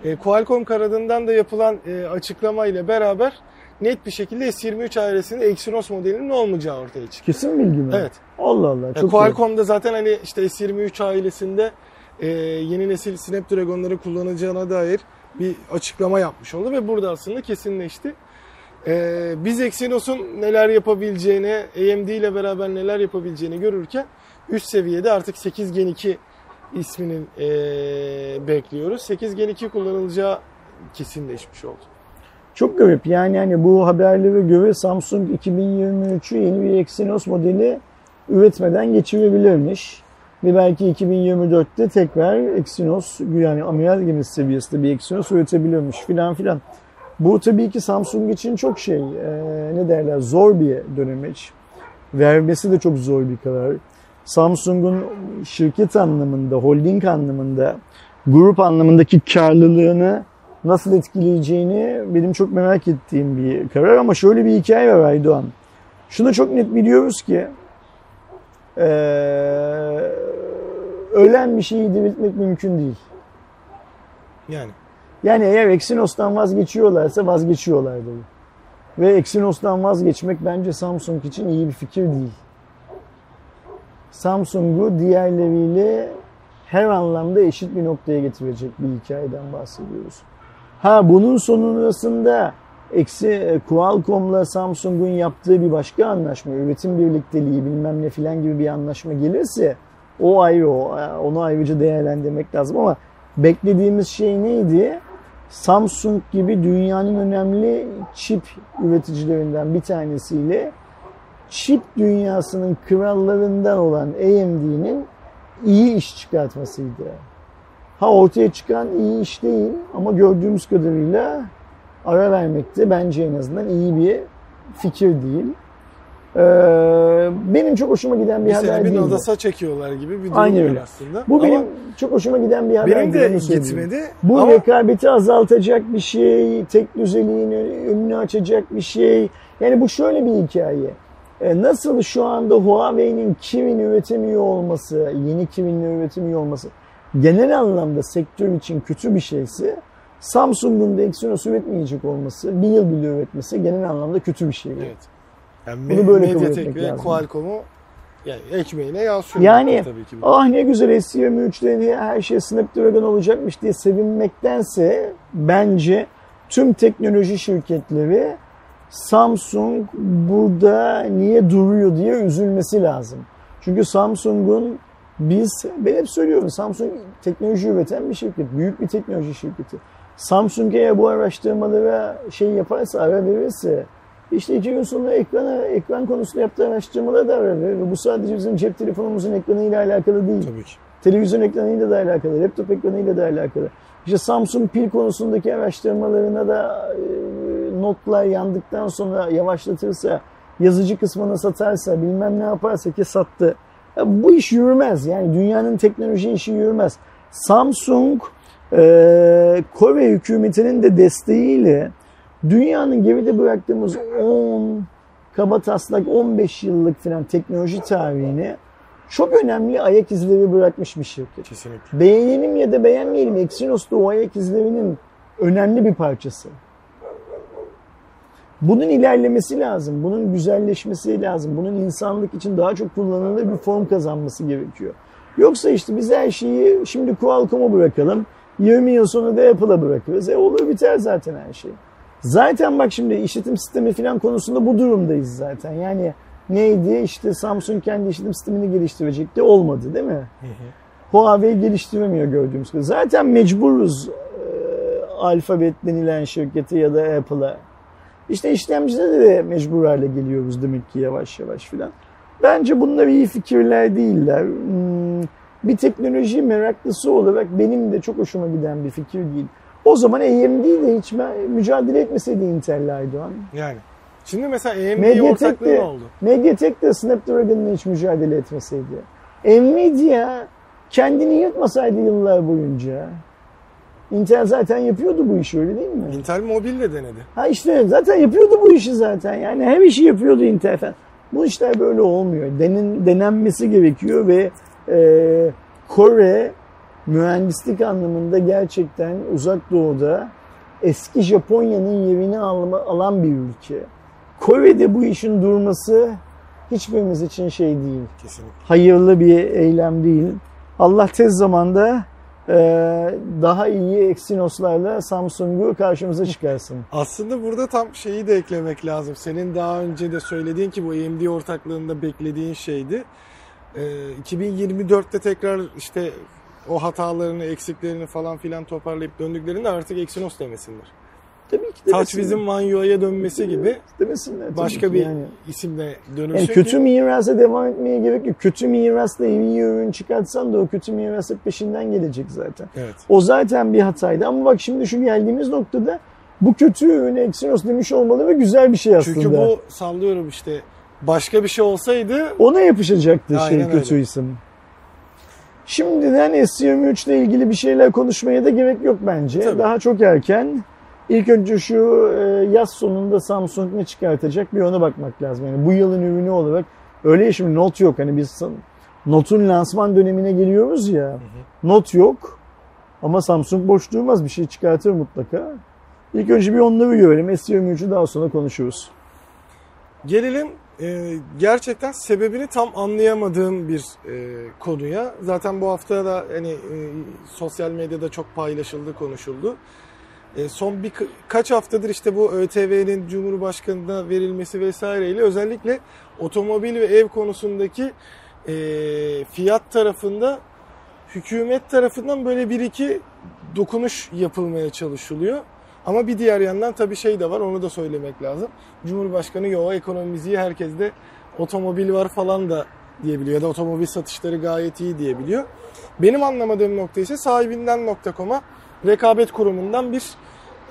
E, Qualcomm kanadından da yapılan e, açıklamayla beraber net bir şekilde S yirmi üç ailesinin Exynos modelinin olmayacağı ortaya çıktı. Kesin bilgi mi? Evet. Allah Allah. Çok e, Qualcomm'da zaten hani işte S yirmi üç ailesinde e, yeni nesil Snapdragon'ları kullanacağına dair bir açıklama yapmış oldu ve burada aslında kesinleşti. Ee, biz Exynos'un neler yapabileceğini, A M D ile beraber neler yapabileceğini görürken üst seviyede artık sekiz Gen iki isminin ee, bekliyoruz. sekiz Gen iki kullanılacağı kesinleşmiş oldu. Çok garip yani, yani bu haberlere göre Samsung iki bin yirmi üç'ü yeni bir Exynos modeli üretmeden geçirebilirmiş. Ve belki iki bin yirmi dört'te tekrar Exynos, yani amiral gemisi seviyesinde bir Exynos üretebilirmiş filan filan. Bu tabii ki Samsung için çok şey, e, ne derler, zor bir dönemeç. Vermesi de çok zor bir karar. Samsung'un şirket anlamında, holding anlamında, grup anlamındaki karlılığını nasıl etkileyeceğini benim çok merak ettiğim bir karar. Ama şöyle bir hikaye var Aydoğan. Şunu çok net biliyoruz ki, e, ölen bir şeyi diriltmek mümkün değil. Yani. Yani eğer Exynos'tan vazgeçiyorlarsa vazgeçiyorlar dedi. Ve Exynos'tan vazgeçmek bence Samsung için iyi bir fikir değil. Samsung'u diğerleriyle her anlamda eşit bir noktaya getirecek bir hikayeden bahsediyoruz. Ha, bunun sonrasında Qualcomm'la Samsung'un yaptığı bir başka anlaşma, üretim birlikteliği bilmem ne filan gibi bir anlaşma gelirse o ayrı, onu ayrıca değerlendirmek lazım ama beklediğimiz şey neydi? Samsung gibi dünyanın önemli çip üreticilerinden bir tanesiyle çip dünyasının krallarından olan A M D'nin iyi iş çıkartmasıydı. Ha, ortaya çıkan iyi iş değil ama gördüğümüz kadarıyla ara vermekte bence en azından iyi bir fikir değil. Ee, benim çok hoşuma giden bir mesela haber değil. Mesela bir odasa çekiyorlar gibi bir durum aslında. Bu ama benim çok hoşuma giden bir haber değil. Benim de gitmedi. Bu ama rekabeti azaltacak bir şey, tek düzeliğin önünü açacak bir şey. Yani bu şöyle bir hikaye. Ee, nasıl şu anda Huawei'nin Kirin üretemiyor olması, yeni Kirin'le üretemiyor olması genel anlamda sektör için kötü bir şeyse, Samsung'un da Exynos üretmeyecek olması, bir yıl bile üretmesi genel anlamda kötü bir şey. Evet. Yani bunu böyle Mediatek ve Qualcomm'u yani ekmeğine yağ sürüyor. Yani tabii ki ah ne güzel S yirmi üç'te her şey Snapdragon olacakmış diye sevinmektense bence tüm teknoloji şirketleri Samsung burada niye duruyor diye üzülmesi lazım. Çünkü Samsung'un biz, ben hep söylüyorum, Samsung teknoloji üreten bir şirket, büyük bir teknoloji şirketi. Samsung eğer bu araştırmalara şey yaparsa, ara verirse, İşte iki gün sonra ekran, ekran konusunda yaptığı araştırmalar da var ve bu sadece bizim cep telefonumuzun ekranıyla alakalı değil. Tabii ki. Televizyon ekranıyla da alakalı, laptop ekranıyla da alakalı. İşte Samsung pil konusundaki araştırmalarına da e, notlar yandıktan sonra yavaşlatırsa, yazıcı kısmını satarsa, bilmem ne yaparsa ki sattı. Ya bu iş yürümez. Yani dünyanın teknoloji işi yürümez. Samsung, e, Kore hükümetinin de desteğiyle dünyanın geride bıraktığımız on, kaba taslak on beş yıllık falan teknoloji tarihini çok önemli ayak izleri bırakmış bir şirket. Kesinlikle. Beğenelim ya da beğenmeyelim, Exynos da o ayak izlerinin önemli bir parçası. Bunun ilerlemesi lazım, bunun güzelleşmesi lazım, bunun insanlık için daha çok kullanılır bir form kazanması gerekiyor. Yoksa işte biz her şeyi şimdi Qualcomm'a bırakalım, yirmi yıl sonra da Apple'a bırakırız. E olur biter zaten her şey. Zaten bak şimdi işletim sistemi falan konusunda bu durumdayız zaten. Yani neydi işte Samsung kendi işletim sistemini geliştirecekti, olmadı değil mi? Hı hı. Huawei geliştiremiyor gördüğümüz gibi. Zaten mecburuz e, Alphabet denilen şirkete ya da Apple'a. İşte işlemcilere de mecbur hale geliyoruz demek ki yavaş yavaş filan. Bence bunlar iyi fikirler değiller. Bir teknoloji meraklısı olarak benim de çok hoşuma giden bir fikir değil. O zaman A M D ile hiç mücadele etmeseydi Intel'le Aydoğan. Yani. Şimdi mesela A M D ortaklığı ne oldu? Mediatek de Snapdragon'la hiç mücadele etmeseydi. Nvidia kendini yırtmasaydı yıllar boyunca. Intel zaten yapıyordu bu işi, öyle değil mi? Intel mobilde denedi. Ha işte zaten yapıyordu bu işi zaten. Yani her işi yapıyordu Intel falan. Bu işler böyle olmuyor. Denen, denenmesi gerekiyor ve e, Kore mühendislik anlamında gerçekten Uzak Doğu'da eski Japonya'nın yerini alma, alan bir ülke. Kore'de bu işin durması hiçbirimiz için şey değil. Kesinlikle. Hayırlı bir eylem değil. Allah tez zamanda e, daha iyi Exynos'larla Samsung'u karşımıza çıkarsın. Aslında burada tam şeyi de eklemek lazım. Senin daha önce de söylediğin ki bu A M D ortaklığında beklediğin şeydi. E, iki bin yirmi dörtte tekrar işte o hatalarını, eksiklerini falan filan toparlayıp döndüklerinde artık Exynos demesinler. Tabii ki demesinler. Touchwiz'in One U I'ye dönmesi gibi demesinler, başka bir yani isimle dönüşü. Yani kötü mirasa devam etmeye gerek yok. Kötü mirasla iyi ürün çıkartsan da o kötü miras hep peşinden gelecek zaten. Evet. O zaten bir hataydı ama bak şimdi şu geldiğimiz noktada bu kötü ürünü Exynos demiş olmalı ve güzel bir şey aslında. Çünkü bu sallıyorum işte başka bir şey olsaydı ona yapışacaktı şey, öyle kötü isim. Şimdiden S yirmi üç ile ilgili bir şeyler konuşmaya da gerek yok bence. Tabii. Daha çok erken. İlk önce şu yaz sonunda Samsung ne çıkartacak bir ona bakmak lazım. Yani bu yılın ürünü olarak öyle ya, şimdi Note yok. Hani biz Note'un lansman dönemine geliyoruz ya. Hı hı. Note yok ama Samsung boş durmaz, bir şey çıkartır mutlaka. İlk önce bir onları görelim. S yirmi üçü daha sonra konuşuruz. Gelelim. Ee, gerçekten sebebini tam anlayamadığım bir e, konuya. Zaten bu hafta da hani e, sosyal medyada çok paylaşıldı, konuşuldu. E, son birkaç haftadır işte bu ÖTV'nin Cumhurbaşkanı'na verilmesi vesaireyle özellikle otomobil ve ev konusundaki e, fiyat tarafında hükümet tarafından böyle bir iki dokunuş yapılmaya çalışılıyor. Ama bir diğer yandan tabii şey de var, onu da söylemek lazım. Cumhurbaşkanı yo ekonomimiz iyi, herkeste otomobil var falan da diyebiliyor. Ya da otomobil satışları gayet iyi diyebiliyor. Benim anlamadığım nokta ise sahibinden nokta com'a rekabet kurumundan bir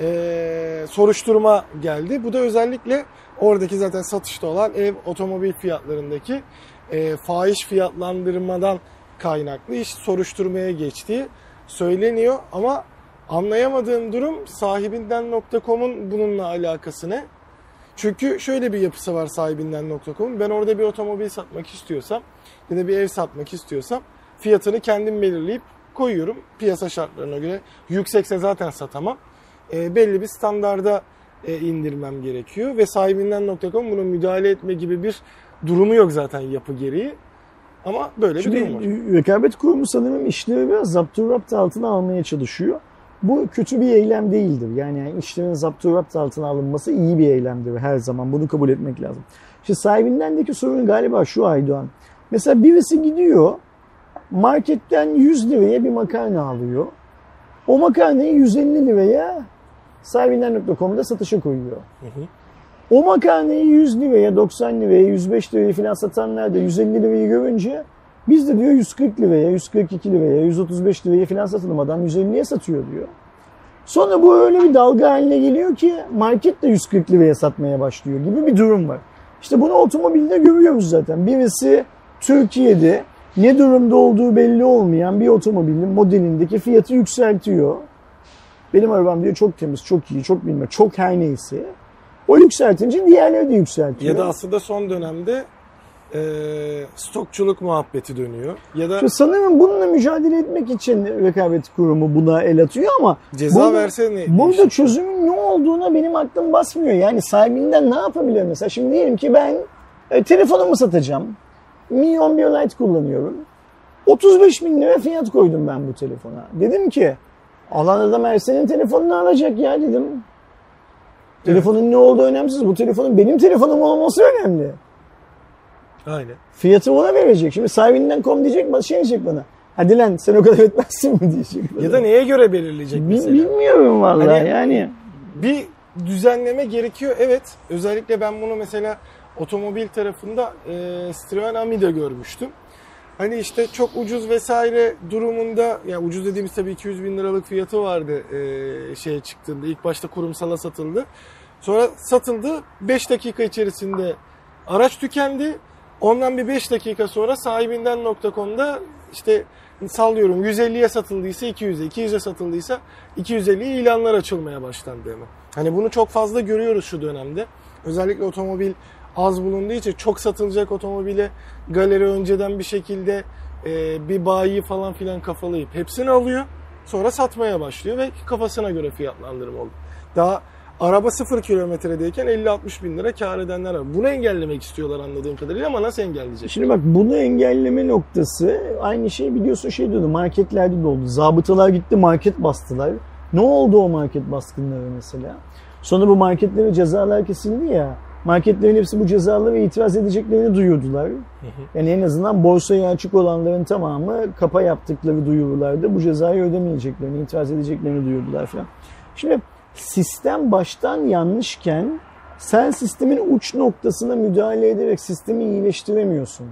e, soruşturma geldi. Bu da özellikle oradaki zaten satışta olan ev otomobil fiyatlarındaki e, fahiş fiyatlandırmadan kaynaklı iş soruşturmaya geçtiği söyleniyor ama anlayamadığım durum sahibinden nokta com'un bununla alakası ne? Çünkü şöyle bir yapısı var sahibinden nokta com'un. Ben orada bir otomobil satmak istiyorsam ya da bir ev satmak istiyorsam fiyatını kendim belirleyip koyuyorum piyasa şartlarına göre. Yüksekse zaten satamam. E, belli bir standarda e, indirmem gerekiyor ve sahibinden nokta com buna müdahale etme gibi bir durumu yok zaten yapı gereği. Ama böyle şimdi bir durum var. Rekabet kurumu sanırım işleri biraz zapturapt altına almaya çalışıyor. Bu kötü bir eylem değildir. Yani, yani işlerin zapturapt altına alınması iyi bir eylemdir her zaman. Bunu kabul etmek lazım. Şimdi sahibindendeki sorun galiba şu Aydoğan. Mesela birisi gidiyor marketten yüz liraya bir makarna alıyor. O makarnayı yüz elli liraya sahibinden nokta com'da satışa koyuyor. Hı hı. O makarnayı yüz liraya, doksan liraya, yüz beş liraya falan satanlar da yüz elli lirayı görünce biz de diyor yüz kırk liraya, yüz kırk iki liraya, yüz otuz beş liraya falan satalım, adam yüz elliye satıyor diyor. Sonra bu öyle bir dalga haline geliyor ki market de yüz kırk liraya satmaya başlıyor gibi bir durum var. İşte bunu otomobilde görüyoruz zaten. Birisi Türkiye'de ne durumda olduğu belli olmayan bir otomobilin modelindeki fiyatı yükseltiyor. Benim arabam diyor çok temiz, çok iyi, çok bilmem, çok her neyse. O yükseltince diğerleri de yükseltiyor. Ya da aslında son dönemde e, stokçuluk muhabbeti dönüyor. Ya da sanırım bununla mücadele etmek için rekabet kurumu buna el atıyor ama ceza burada, verse ne? Burada işte çözümün ne olduğuna benim aklım basmıyor. Yani sahibinden ne yapabilir mesela? Şimdi diyelim ki ben e, telefonumu satacağım. Mi on bir Lite kullanıyorum. otuz beş bin lira fiyat koydum ben bu telefona. Dedim ki alan adam Ersin'in telefonunu alacak ya dedim. Telefonun ne olduğu önemsiz. Bu telefonun benim telefonum olması önemli. Aynen. Fiyatı ona verecek. Şimdi sahibinden nokta com diyecek, şey diyecek bana. hadi lan sen o kadar etmezsin mi diyecek. Ya da neye göre belirleyecek mesela? Bilmiyorum vallahi hani yani. Bir düzenleme gerekiyor evet. Özellikle ben bunu mesela otomobil tarafında e, Citroen Ami'de görmüştüm. Hani işte çok ucuz vesaire durumunda, ya yani ucuz dediğimiz tabii iki yüz bin liralık fiyatı vardı e, şeye çıktığında. İlk başta kurumsala satıldı. Sonra satıldı. beş dakika içerisinde araç tükendi. Ondan bir beş dakika sonra sahibinden nokta com'da işte sallıyorum yüz elliye satıldıysa iki yüze, iki yüze satıldıysa iki yüz elliye ilanlar açılmaya başlandı hemen. Hani bunu çok fazla görüyoruz şu dönemde. Özellikle otomobil az bulunduğu için çok satılacak otomobile galeri önceden bir şekilde e, bir bayi falan filan kafalayıp hepsini alıyor. Sonra satmaya başlıyor ve kafasına göre fiyatlandırma oldu. Daha araba sıfır kilometredeyken elli altmış bin lira kar edenler var. Bunu engellemek istiyorlar anladığım kadarıyla ama nasıl engelleyecek? Şimdi bak bunu engelleme noktası aynı şey biliyorsun şey diyordu marketlerde de oldu. Zabıtalar gitti market bastılar. Ne oldu o market baskınları mesela? Sonra bu marketlere cezalar kesildi ya. Marketlerin hepsi bu cezalara itiraz edeceklerini duyurdular. Yani en azından borsaya açık olanların tamamı kapa yaptıkları duyurularda bu cezayı ödemeyeceklerini, itiraz edeceklerini duyurdular falan. Şimdi sistem baştan yanlışken sen sistemin uç noktasına müdahale ederek sistemi iyileştiremiyorsun.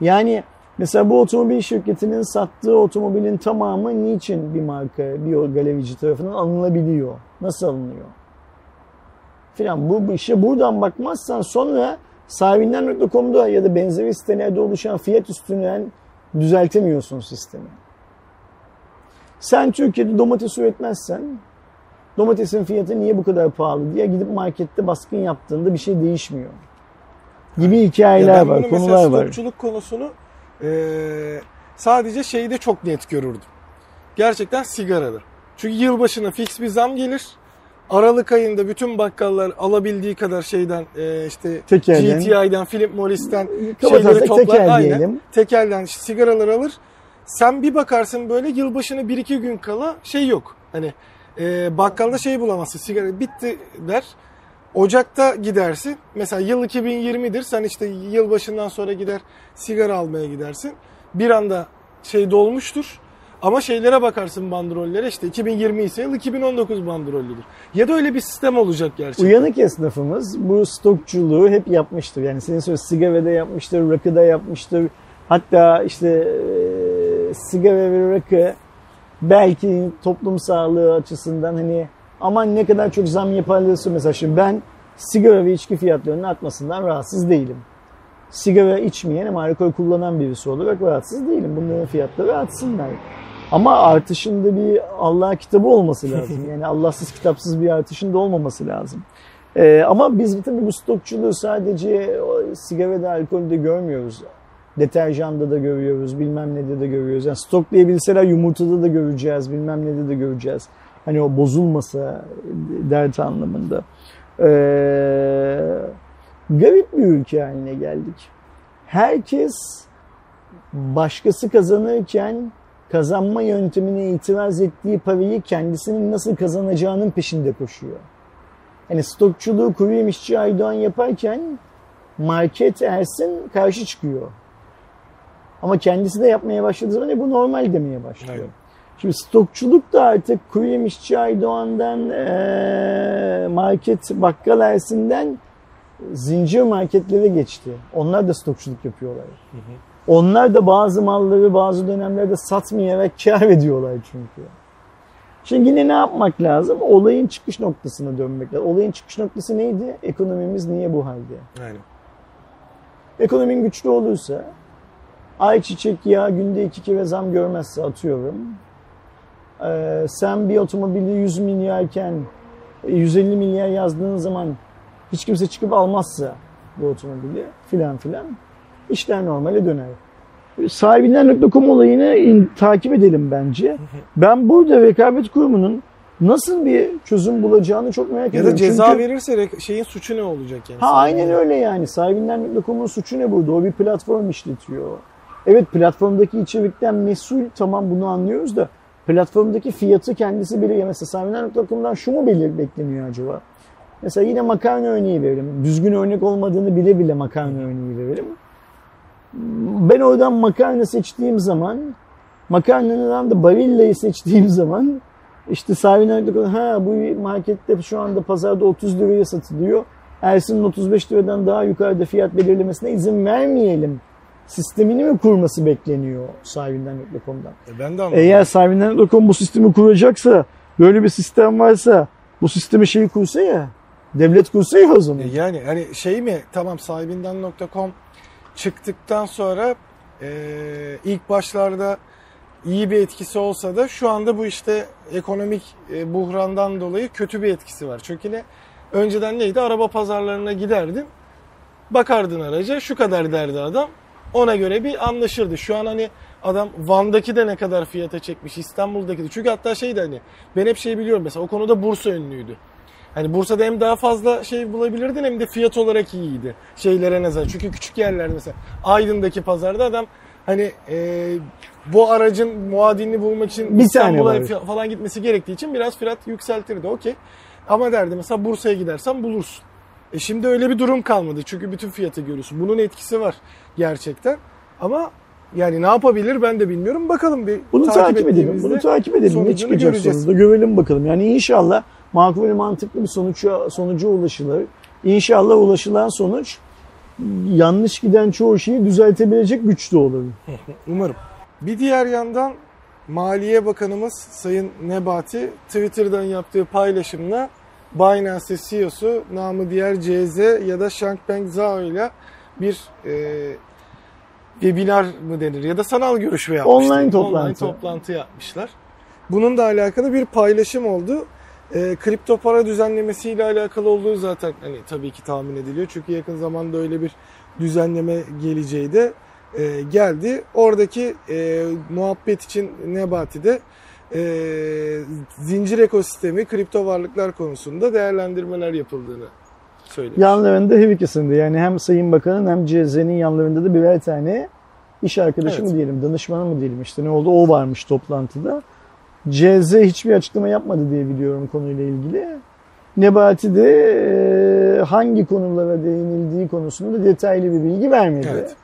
Yani mesela bu otomobil şirketinin sattığı otomobilin tamamı niçin bir marka, bir galerici tarafından alınabiliyor? Nasıl alınıyor? Filan bu işe buradan bakmazsan sonra sahibinden nokta com'da ya da benzeri sitelerde oluşan fiyat üstünden düzeltemiyorsun sistemi. Sen Türkiye'de domates üretmezsen domatesin fiyatı niye bu kadar pahalı diye gidip markette baskın yaptığında bir şey değişmiyor. Gibi hikayeler var, konular var. Ben mesela stokçuluk konusunu e, sadece şeyde çok net görürdüm. Gerçekten sigarada. Çünkü yılbaşına fix bir zam gelir. Aralık ayında bütün bakkallar alabildiği kadar şeyden e, işte tekelden. G T I'den, Philip Morris'ten şeyleri toplar. Tekel diyelim. Tekelden sigaralar alır. Sen bir bakarsın böyle yılbaşına bir iki gün kala şey yok. Hani Ee, bakkalda şey bulamazsın, sigara bitti der. Ocak'ta gidersin. Mesela yıl iki bin yirmidir. Sen işte yılbaşından sonra gider sigara almaya gidersin. Bir anda şey dolmuştur. Ama şeylere bakarsın bandrollere. İşte iki bin yirmi ise yıl iki bin on dokuz bandrollüdür. Ya da öyle bir sistem olacak gerçekten. Uyanık esnafımız bu stokçuluğu hep yapmıştır. Yani senin söz sigarada yapmıştır, rakıda yapmıştır. Hatta işte e, sigara ve rakı belki toplum sağlığı açısından hani aman ne kadar çok zam yaparlarsa mesela şimdi ben sigara ve içki fiyatlarının artmasından rahatsız değilim. Sigara içmeyen ama alkol kullanan birisi olarak rahatsız değilim. Bunların fiyatları artsınlar. Ama artışında bir Allah kitabı olması lazım. Yani Allahsız kitapsız bir artışında olmaması lazım. Ee, ama biz tabii bu stokçuluğu sadece sigarada, alkolde görmüyoruz. Deterjanda da görüyoruz, bilmem ne de de görüyoruz. Yani stoklayabilseler yumurtada da göreceğiz, bilmem ne de de göreceğiz. Hani o bozulmasa dert anlamında. Ee, garip bir ülke haline geldik. Herkes başkası kazanırken kazanma yöntemine itiraz ettiği parayı kendisinin nasıl kazanacağının peşinde koşuyor. Yani stokçuluğu kuru yemişçi Aydoğan yaparken market Ersin karşı çıkıyor. Ama kendisi de yapmaya başladığı zaman e, bu normal demeye başlıyor. Aynen. Şimdi stokçuluk da artık kuru yemişçi Aydoğan'dan ee, market bakkal Ersin'den zincir marketlere geçti. Onlar da stokçuluk yapıyorlar. Hı hı. Onlar da bazı malları bazı dönemlerde satmayarak kâr ediyorlar çünkü. Şimdi yine ne yapmak lazım? Olayın çıkış noktasına dönmek lazım. Olayın çıkış noktası neydi? Ekonomimiz niye bu halde? Aynen. Ekonominin güçlü olursa ayçiçek yağı günde iki kere zam görmezse atıyorum. Ee, sen bir otomobili yüz milyarken yüz elli milyar yazdığın zaman hiç kimse çıkıp almazsa bu otomobili filan filan işler normale döner. Sahibinden nokta com olayını in, takip edelim bence. Ben burada rekabet kurumunun nasıl bir çözüm bulacağını çok merak ediyorum. Ya da ceza çünkü verirse şeyin suçu ne olacak yani? Ha aynen öyle yani. Sahibinden nokta com'un suçu ne burada? O bir platform işletiyor. Evet platformdaki içerikten mesul tamam bunu anlıyoruz da platformdaki fiyatı kendisi belirliyor. Mesela sahibinden nokta com'dan şu mu belir bekleniyor acaba? Mesela yine makarna örneği verelim. Düzgün örnek olmadığını bile bile makarna örneği verelim. Ben oradan makarna seçtiğim zaman Makarnanın da Barilla'yı seçtiğim zaman işte sahibinden nokta com, ha bu markette şu anda pazarda otuz liraya satılıyor. Ersin'in otuz beş liradan daha yukarıda fiyat belirlemesine izin vermeyelim sistemini mi kurması bekleniyor sahibinden nokta com'dan? E ben de anladım. Eğer sahibinden nokta com bu sistemi kuracaksa, böyle bir sistem varsa, bu sistemi şeyi kursa ya, devlet kursa ya o zaman. E yani hani şey mi, tamam sahibinden nokta com çıktıktan sonra e, ilk başlarda iyi bir etkisi olsa da şu anda bu işte ekonomik e, buhrandan dolayı kötü bir etkisi var. Çünkü ne? Önceden neydi? Araba pazarlarına giderdin, bakardın araca, şu kadar derdi adam. Ona göre bir anlaşırdı. Şu an hani adam Van'daki de ne kadar fiyata çekmiş, İstanbul'daki de. Çünkü hatta şeydi hani, ben hep şey biliyorum mesela, o konuda Bursa ünlüydü. Hani Bursa'da hem daha fazla şey bulabilirdin hem de fiyat olarak iyiydi şeylere nazaran. Çünkü küçük yerlerde mesela Aydın'daki pazarda adam hani e, bu aracın muadilini bulmak için İstanbul'a falan gitmesi gerektiği için biraz fiyat yükseltirdi. Okey. Ama derdi mesela Bursa'ya gidersen bulursun. E şimdi öyle bir durum kalmadı. Çünkü bütün fiyatı görüyorsun. Bunun etkisi var gerçekten. Ama yani ne yapabilir ben de bilmiyorum. Bakalım bir bunu takip, takip edelim. Bunu takip edelim. Ne çıkacak sonunda görelim bakalım. Yani inşallah makul ve mantıklı bir sonuca, sonuca ulaşılır. İnşallah ulaşılan sonuç yanlış giden çoğu şeyi düzeltebilecek güçte olur. Umarım. Bir diğer yandan Maliye Bakanımız Sayın Nebati Twitter'dan yaptığı paylaşımla Binance C E O'su namı diğer C Z ya da Changpeng Zhao ile bir e, webinar mı denir ya da sanal görüşme yapmışlar. Online toplantı. Online toplantı yapmışlar. Bunun da alakalı bir paylaşım oldu. E, kripto para düzenlemesi ile alakalı olduğu zaten hani tabii ki tahmin ediliyor. Çünkü yakın zamanda öyle bir düzenleme geleceği de e, geldi. Oradaki e, muhabbet için Nebati de E, zincir ekosistemi, kripto varlıklar konusunda değerlendirmeler yapıldığını söylemiş. Yanlarında her ikisinde, yani hem Sayın Bakan'ın hem C Z'nin yanlarında da birer tane iş arkadaşı, evet, mı diyelim, danışmanı mı diyelim, işte ne oldu, o varmış toplantıda. C Z hiçbir açıklama yapmadı diye biliyorum konuyla ilgili. Nebati de e, hangi konulara değinildiği konusunda detaylı bir bilgi vermedi. Evet.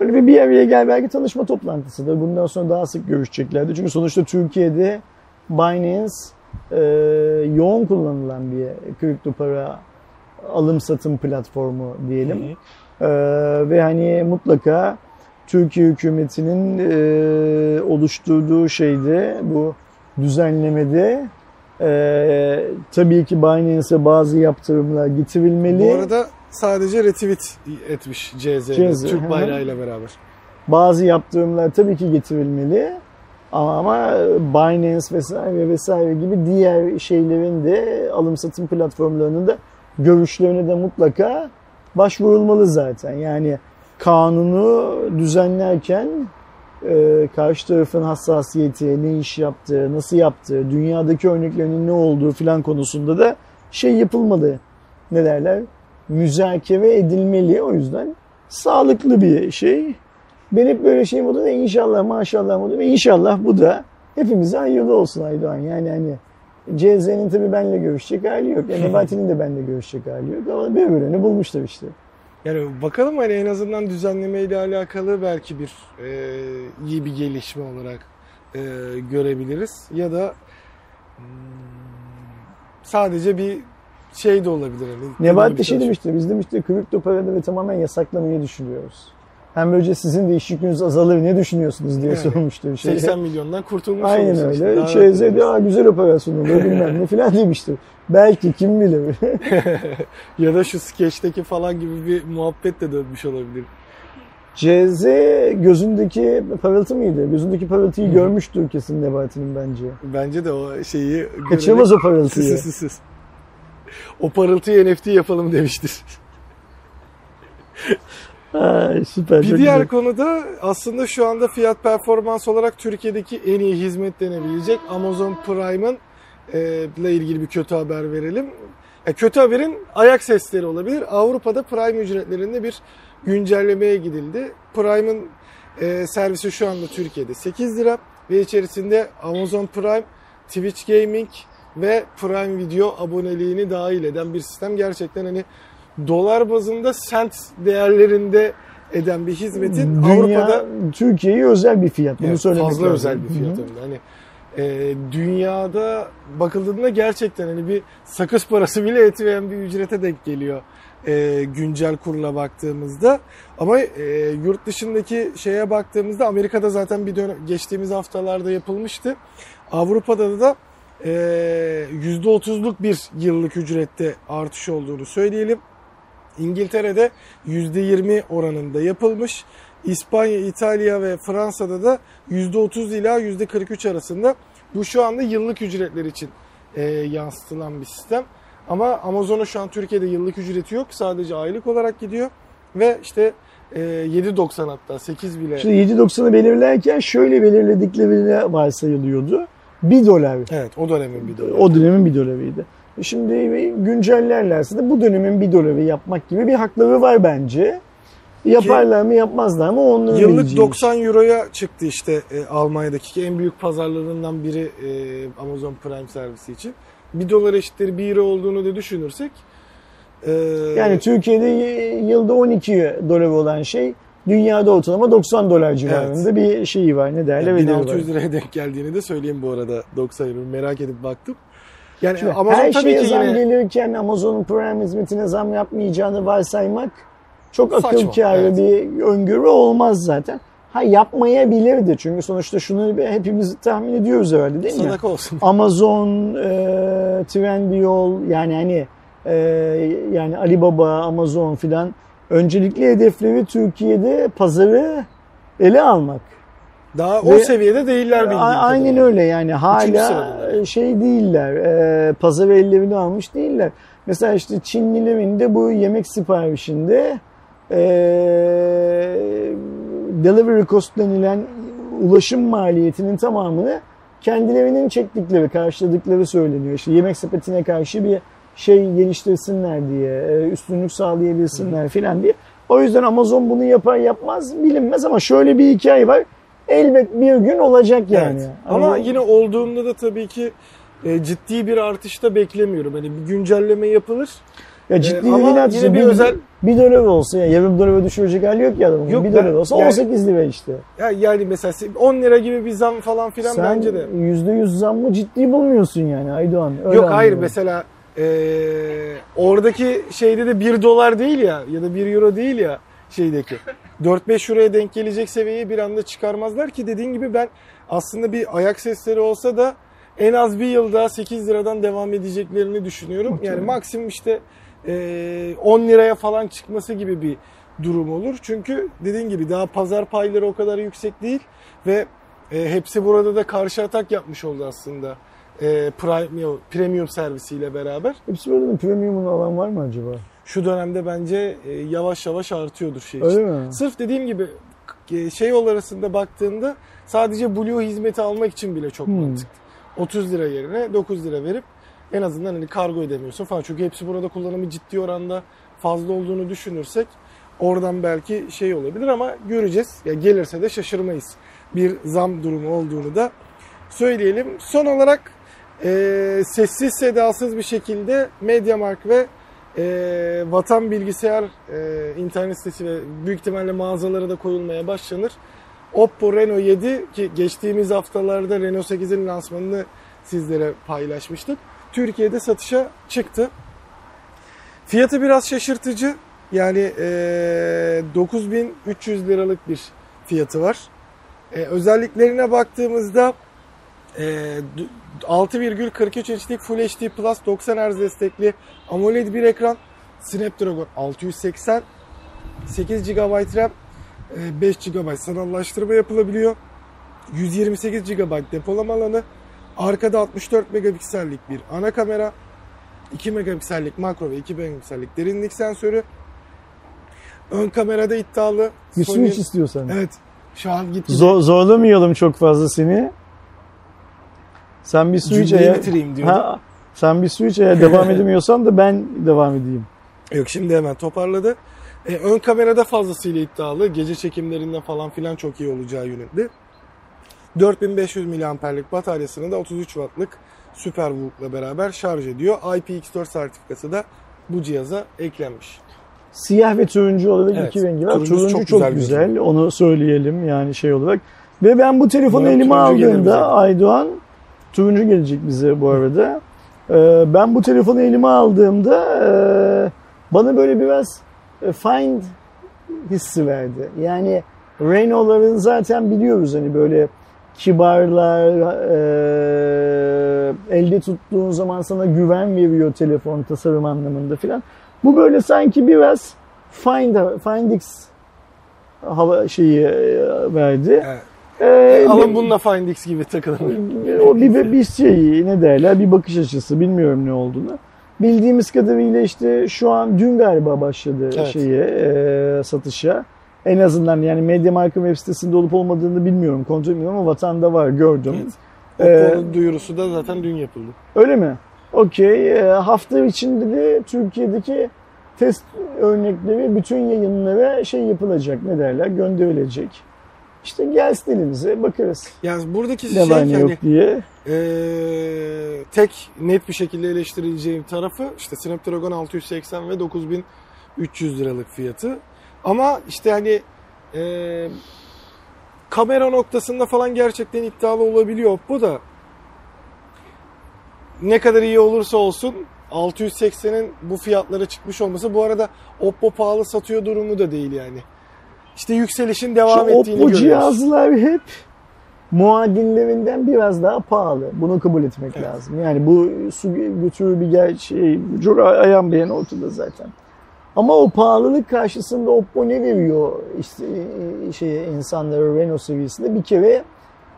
Böyle bir bir araya gel, belki tanışma toplantısı da bundan sonra daha sık görüşeceklerdi. Çünkü sonuçta Türkiye'de Binance e, yoğun kullanılan bir kripto para alım satım platformu diyelim. E, ve hani mutlaka Türkiye hükümetinin e, oluşturduğu şeyde, bu düzenlemede e, tabii ki Binance'e bazı yaptırımlar getirilmeli. Bu arada sadece retweet etmiş C Z'de Türk bayrağıyla beraber. Bazı yaptırımlar tabii ki getirilmeli ama, ama Binance vesaire vesaire gibi diğer şeylerin de, alım satım platformlarının da görüşlerine de mutlaka başvurulmalı zaten. Yani kanunu düzenlerken e, karşı tarafın hassasiyeti, ne iş yaptığı, nasıl yaptığı, dünyadaki örneklerinin ne olduğu filan konusunda da şey yapılmalı. Ne derler? Müzakere edilmeli. O yüzden sağlıklı bir şey. Ben hep böyle şeyim oldu da inşallah, maşallah oldu. İnşallah bu da hepimize hayırlı olsun Aydoğan. Yani hani C Z'nin tabii benimle görüşecek hali yok. Yani Nebati'nin de benimle görüşecek hali yok. Ama bir öğreni bulmuşlar işte. Yani bakalım hani en azından düzenlemeyle alakalı belki bir e, iyi bir gelişme olarak e, görebiliriz. Ya da hmm, sadece bir şey de olabilir. Nebati de şey demişti, biz demişti kripto paraları tamamen yasaklamayı düşünüyoruz. Hem böylece sizin de iş yükünüz azalır, ne düşünüyorsunuz diye yani sormuştu. Bir şey. seksen milyondan kurtulmuş. Aynen öyle. İşte, C Z de güzel operasyon oluyor bilmem ne filan demişti. Belki kim bilir. Ya da şu skeçteki falan gibi bir muhabbet de dönmüş olabilir. C Z gözündeki parıltı mıydı? Gözündeki parıltıyı görmüştür kesin Nebati'nin bence. Bence de o şeyi kaçırmaz o parıltıyı. Sus sus sus. O parıltıyı N F T yapalım demiştir. Ay, süper, bir diğer güzel konuda aslında şu anda fiyat performans olarak Türkiye'deki en iyi hizmet denebilecek Amazon Prime'ın e, ile ilgili bir kötü haber verelim. E, kötü haberin ayak sesleri olabilir. Avrupa'da Prime ücretlerinde bir güncellemeye gidildi. Prime'ın e, servisi şu anda Türkiye'de sekiz lira ve içerisinde Amazon Prime, Twitch Gaming ve Prime Video aboneliğini dahil eden bir sistem. Gerçekten hani dolar bazında sent değerlerinde eden bir hizmetin dünya, Avrupa'da... Türkiye'ye özel bir fiyat. Bunu evet, söylemek fazla lazım. Özel bir fiyat. Hani e, dünyada bakıldığında gerçekten hani bir sakız parası bile etmeyen bir ücrete denk geliyor. E, güncel kurla baktığımızda. Ama e, yurt dışındaki şeye baktığımızda Amerika'da zaten bir dönem, geçtiğimiz haftalarda yapılmıştı. Avrupa'da da e, yüzde otuzluk bir yıllık ücrette artış olduğunu söyleyelim. İngiltere'de yüzde yirmi oranında yapılmış. İspanya, İtalya ve Fransa'da da yüzde otuz ila yüzde kırk üç arasında. Bu şu anda yıllık ücretler için e, yansıtılan bir sistem. Ama Amazon'un şu an Türkiye'de yıllık ücreti yok. Sadece aylık olarak gidiyor. Ve işte e, yedi doksan hatta sekiz bile. Şimdi yedi doksanı belirlerken şöyle belirledikleri varsayılıyordu. bir dolar. Evet, o dönemin bir doları. O dönemin bir dolarıydı. Şimdi güncellerlerse de bu dönemin bir doları yapmak gibi bir hakları var bence. Yaparlar mı yapmazlar mı onları bileceğiz. Yıllık doksan euroya çıktı işte e, Almanya'daki en büyük pazarlarından biri e, Amazon Prime servisi için. bir dolar eşittir bir euro olduğunu da düşünürsek. E, yani Türkiye'de yılda on iki dolar olan şey dünyada ortalama doksan dolar civarında evet. Bir şeyi var. Ne değerli yani ve değerli var. bin altı yüz liraya denk geldiğini de söyleyeyim bu arada doksan euro merak edip baktım. Yani şimdi Amazon her şeye zam yine... gelirken Amazon'un Prime hizmetine zam yapmayacağını varsaymak çok akıl kârı evet. Bir öngörü olmaz zaten. Ha yapmayabilirdi çünkü sonuçta şunu hepimiz tahmin ediyoruz herhalde değil Sadak mi? Sadaka olsun. Amazon, e, Trendyol yani hani e, yani Alibaba, Amazon filan öncelikli hedefleri Türkiye'de pazarı ele almak. Daha o ve seviyede değiller bildiğim kadarıyla. Aynen öyle yani hala şey değiller, e, pazar ellerini almış değiller. Mesela işte Çinlilerin de bu yemek siparişinde e, delivery cost denilen ulaşım maliyetinin tamamını kendilerinin çektikleri, karşıladıkları söyleniyor. İşte yemek sepetine karşı bir şey geliştirsinler diye, üstünlük sağlayabilsinler filan diye. O yüzden Amazon bunu yapar yapmaz bilinmez ama şöyle bir hikaye var. Elbet bir gün olacak yani. Evet. Ama Anladım. Yine olduğunda da tabii ki e, ciddi bir artışta beklemiyorum. Hani bir güncelleme yapılır. Ya ciddi e, ama yine artışta bir, bir özel bir dolar olsa yani yarım dolara düşürecek hali yok ya adamın. bir dolar olsa yani, on sekiz lira işte. Ya yani mesela on lira gibi bir zam falan filan sen bence de. Sen yüzde yüz zam mı ciddi bulmuyorsun yani Aydoğan? Öyle yok hayır mesela e, oradaki şeyde de bir dolar değil ya ya da bir euro değil ya şeydeki. dört beş euroya denk gelecek seviyeyi bir anda çıkarmazlar ki dediğin gibi ben aslında bir ayak sesleri olsa da en az bir yıl daha sekiz liradan devam edeceklerini düşünüyorum. Okay. Yani maksimum işte on liraya falan çıkması gibi bir durum olur. Çünkü dediğin gibi daha pazar payları o kadar yüksek değil ve Hepsiburada da karşı atak yapmış oldu aslında. E, premium, premium servisiyle beraber. Hepsiburada'nın premium'unu alan var mı acaba? Şu dönemde bence e, yavaş yavaş artıyordur şey için. Öyle mi? Sırf dediğim gibi e, şey yol arasında baktığında sadece Blue hizmeti almak için bile çok hmm. mantıklı. otuz lira yerine dokuz lira verip en azından hani kargo ödemiyorsun falan. Çünkü Hepsiburada kullanımı ciddi oranda fazla olduğunu düşünürsek oradan belki şey olabilir ama göreceğiz. Ya gelirse de şaşırmayız. Bir zam durumu olduğunu da söyleyelim. Son olarak E, sessiz sedasız bir şekilde MediaMarkt ve e, Vatan Bilgisayar e, internet sitesi ve büyük ihtimalle mağazalara da koyulmaya başlanır. Oppo Reno yedi ki geçtiğimiz haftalarda Reno sekizin lansmanını sizlere paylaşmıştık. Türkiye'de satışa çıktı. Fiyatı biraz şaşırtıcı. Yani e, dokuz bin üç yüz liralık bir fiyatı var. E, özelliklerine baktığımızda E, altı virgül kırk üç inçlik Full H D Plus doksan hertz destekli AMOLED bir ekran, Snapdragon altı yüz seksen, sekiz gigabayt RAM, beş gigabayt sanallaştırma yapılabiliyor, yüz yirmi sekiz gigabayt depolama alanı, arkada altmış dört megapiksellik bir ana kamera, iki megapiksellik makro ve iki megapiksellik derinlik sensörü, ön kamerada iddialı. Sony... Hiç istiyorsan. Evet, şu an gitti. Zor, zorlamayalım çok fazla seni. Sen bir su içeye bitireyim diyorum. Ha, sen bir su içeye devam edemiyorsan da ben devam edeyim. Yok şimdi hemen toparladı. Ee, ön kamerada fazlasıyla iddialı. Gece çekimlerinde falan filan çok iyi olacağı yönünde. dört bin beş yüz miliamperlik bataryasını da otuz üç wattlık SuperVOOC'la beraber şarj ediyor. I P X dört sertifikası da bu cihaza eklenmiş. Siyah ve turuncu olarak evet, iki rengi var. Turuncu, turuncu çok, çok güzel, güzel. güzel. Onu söyleyelim yani şey olarak. Ve ben bu telefonu elime aldığımda Aydoğan turuncu gelecek bize bu arada. Ee, ben bu telefonu elime aldığımda e, bana böyle biraz e, find hissi verdi. Yani Renault'ların zaten biliyoruz hani böyle kibarlar, e, elde tuttuğun zaman sana güven veriyor telefon tasarım anlamında filan. Bu böyle sanki biraz Find, Findix hava şeyi verdi. Evet. Ee, ama bir, bununla Findix gibi takılalım. O bir, bir şey ne derler, bir bakış açısı, bilmiyorum ne olduğunu. Bildiğimiz kadarıyla işte şu an dün galiba başladı evet. şeye e, satışa. En azından yani MediaMarkt'ın web sitesinde olup olmadığını bilmiyorum, kontrol etmiyorum ama vatanda var, gördüm. Evet. Oppo'nun ee, duyurusu da zaten dün yapıldı. Öyle mi? Okey. E, hafta içinde de Türkiye'deki test örnekleri bütün yayınlara şey yapılacak, ne derler, gönderilecek. İşte gelsin elimize, bakarız. Yani buradaki şey yani diye. E, tek net bir şekilde eleştirileceğim tarafı işte Snapdragon altı yüz seksen ve dokuz bin üç yüz liralık fiyatı. Ama işte hani e, kamera noktasında falan gerçekten iddialı olabiliyor Oppo da. Ne kadar iyi olursa olsun altı yüz seksenin bu fiyatlara çıkmış olması. Bu arada Oppo pahalı satıyor durumu da değil yani. İşte yükselişin devam Şu ettiğini Oppo görüyoruz. Oppo cihazlar hep muadillerinden biraz daha pahalı. Bunu kabul etmek evet. lazım. Yani bu su götürü bir gerçeği. Cura ayağın beğen ortada zaten. Ama o pahalılık karşısında Oppo ne veriyor işte şeye, insanlara Renault seviyesinde? Bir kere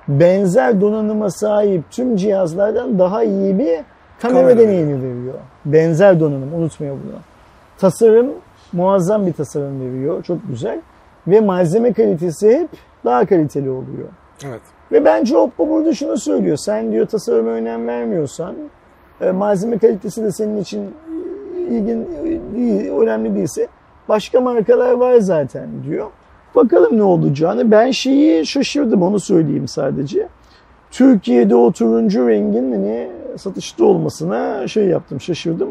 benzer donanıma sahip tüm cihazlardan daha iyi bir kamera deneyimi veriyor. Benzer donanım, unutmuyor bunu. Tasarım, muazzam bir tasarım veriyor. Çok güzel. Ve malzeme kalitesi hep daha kaliteli oluyor. Evet. Ve bence Oppo burada şunu söylüyor. Sen diyor tasarıma önem vermiyorsan, malzeme kalitesi de senin için ilgin değil, önemli değilse başka markalar var zaten diyor. Bakalım ne olacağını. Ben şeyi şaşırdım, onu söyleyeyim sadece. Türkiye'de o turuncu rengin hani satışta olmasına şey yaptım, şaşırdım.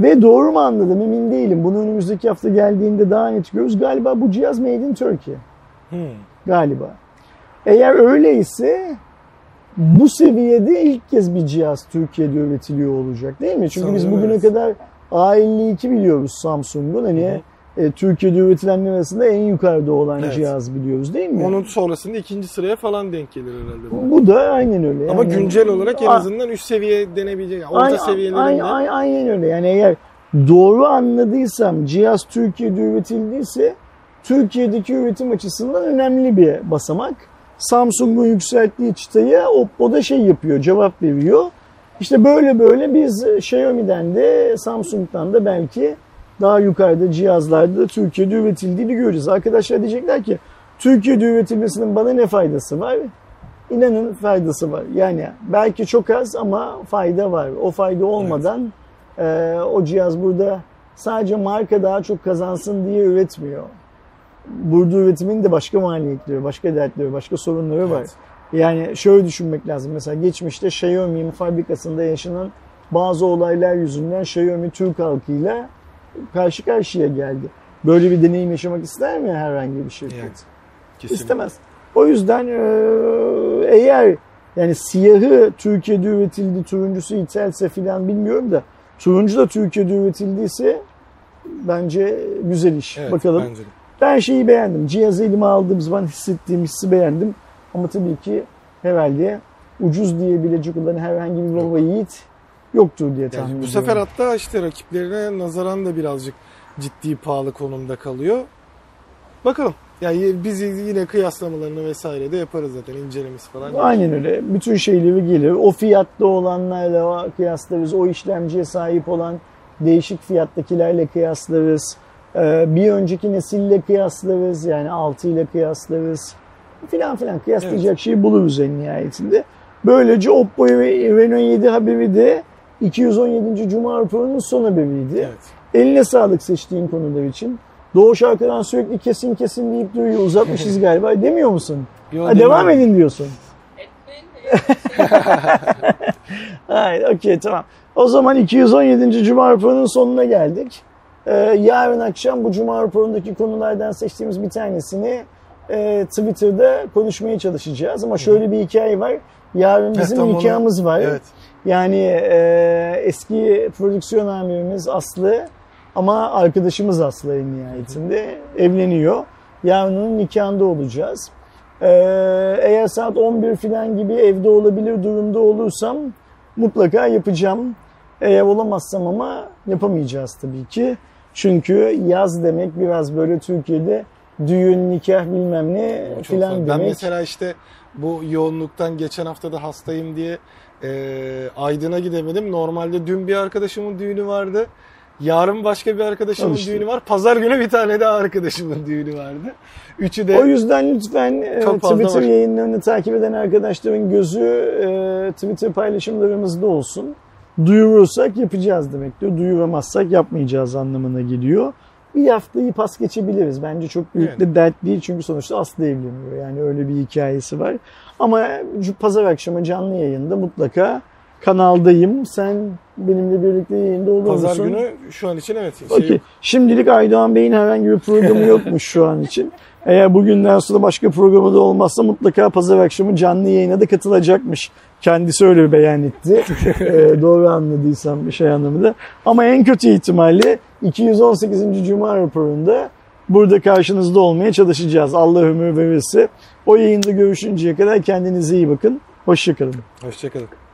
Ve doğru mu anladım emin değilim. Bunu önümüzdeki hafta geldiğinde daha net görürüz. Galiba bu cihaz made in Turkey. Hmm. Galiba. Eğer öyleyse bu seviyede ilk kez bir cihaz Türkiye'de üretiliyor olacak değil mi? Çünkü Sanırım biz bugüne evet. kadar A elli iki biliyoruz Samsung'un. Hani hmm. Türkiye'de üretilenler arasında en yukarıda olan evet. cihaz biliyoruz değil mi? Onun sonrasında ikinci sıraya falan denk gelir herhalde. Bu da aynen öyle. Ama yani, güncel olarak en azından üst seviye denebilecek. Orta aynen, seviyelerinde. Aynen, aynen öyle. Yani eğer doğru anladıysam cihaz Türkiye'de üretildiyse Türkiye'deki üretim açısından önemli bir basamak. Samsung'un yükselttiği çıtaya Oppo da şey yapıyor, cevap veriyor. İşte böyle böyle biz Xiaomi'den de Samsung'dan da belki daha yukarıda cihazlarda Türkiye'de üretildiğini göreceğiz. Arkadaşlar diyecekler ki Türkiye'de üretilmesinin bana ne faydası var? İnanın faydası var. Yani belki çok az ama fayda var. O fayda olmadan evet. e, o cihaz burada sadece marka daha çok kazansın diye üretmiyor. Burada üretimin de başka maliyetleri, başka dertleri, başka sorunları evet. var. Yani şöyle düşünmek lazım. Mesela geçmişte Xiaomi'nin fabrikasında yaşanan bazı olaylar yüzünden Xiaomi Türk halkıyla karşı karşıya geldi. Böyle bir deneyim yaşamak ister mi herhangi bir şirket? Evet, kesinlikle. İstemez. O yüzden eğer yani siyahı Türkiye'de üretildi, turuncusu ithelse filan bilmiyorum da turuncu da Türkiye'de üretildiyse bence güzel iş. Evet, bakalım. Ben şeyi beğendim. Cihazı elime aldığım zaman hissettiğim hissi beğendim. Ama tabii ki herhalde ucuz diyebilecek olan herhangi bir baba yiğit yoktur diye tahmin ediyorum. Bu sefer hatta işte rakiplerine nazaran da birazcık ciddi pahalı konumda kalıyor. Bakalım. Yani biz yine kıyaslamalarını vesaire de yaparız zaten, incelemesi falan. Aynen öyle. Bütün şeyleri gelir. O fiyatta olanlarla kıyaslarız. O işlemciye sahip olan değişik fiyattakilerle kıyaslarız. Bir önceki nesille kıyaslarız. Yani altı ile kıyaslarız. Filan filan kıyaslayacak evet. şeyi buluruz en nihayetinde. Böylece Oppo ve Renault yedi haberi de iki yüz on yedinci Cuma raporunun son haberiydi. Evet. Eline sağlık seçtiğin konular için. Doğuş arkadan sürekli kesin kesin deyip duruyor. Uzatmışız galiba. Demiyor musun? Ha, devam edin diyorsun. Hayır, okey, tamam. O zaman iki yüz on yedinci Cuma raporunun sonuna geldik. Ee, yarın akşam bu Cuma raporundaki konulardan seçtiğimiz bir tanesini e, Twitter'da konuşmaya çalışacağız. Ama şöyle bir hikaye var. Yarın bizim evet, nikahımız var. Evet. Yani e, eski prodüksiyon amirimiz Aslı ama arkadaşımız Aslı en nihayetinde evleniyor. Yarının nikahında olacağız. E, eğer saat on bir falan gibi evde olabilir durumda olursam mutlaka yapacağım. Eğer olamazsam ama yapamayacağız tabii ki. Çünkü yaz demek biraz böyle Türkiye'de düğün, nikah bilmem ne filan demek. Ben mesela işte bu yoğunluktan geçen hafta da hastayım diye e, Aydın'a gidemedim. Normalde dün bir arkadaşımın düğünü vardı. Yarın başka bir arkadaşımın işte. düğünü var. Pazar günü bir tane daha arkadaşımın düğünü vardı. Üçü de. O yüzden lütfen Twitter yayınlarını takip eden arkadaşların gözü e, Twitter paylaşımlarımızda olsun. Duyurursak yapacağız demektir. Duyuramazsak yapmayacağız anlamına geliyor. Bir haftayı pas geçebiliriz. Bence çok büyük yani. de dert değil. Çünkü sonuçta Aslı evleniyor. Yani öyle bir hikayesi var. Ama pazar akşamı canlı yayında mutlaka kanaldayım. Sen benimle birlikte yayında olur musun? Pazar günü şu an için evet. Şey okay. Şimdilik Aydoğan Bey'in herhangi bir programı yokmuş şu an için. Eğer bugünden sonra başka programı da olmazsa mutlaka pazar akşamı canlı yayına da katılacakmış. Kendisi öyle beyan etti. ee, doğru anladıysam bir şey anlamında. Ama en kötü ihtimalle iki yüz on sekizinci Cuma raporunda burada karşınızda olmaya çalışacağız. Allah ömür verirse. O yayında görüşünceye kadar kendinize iyi bakın. Hoşçakalın. Hoşçakalın.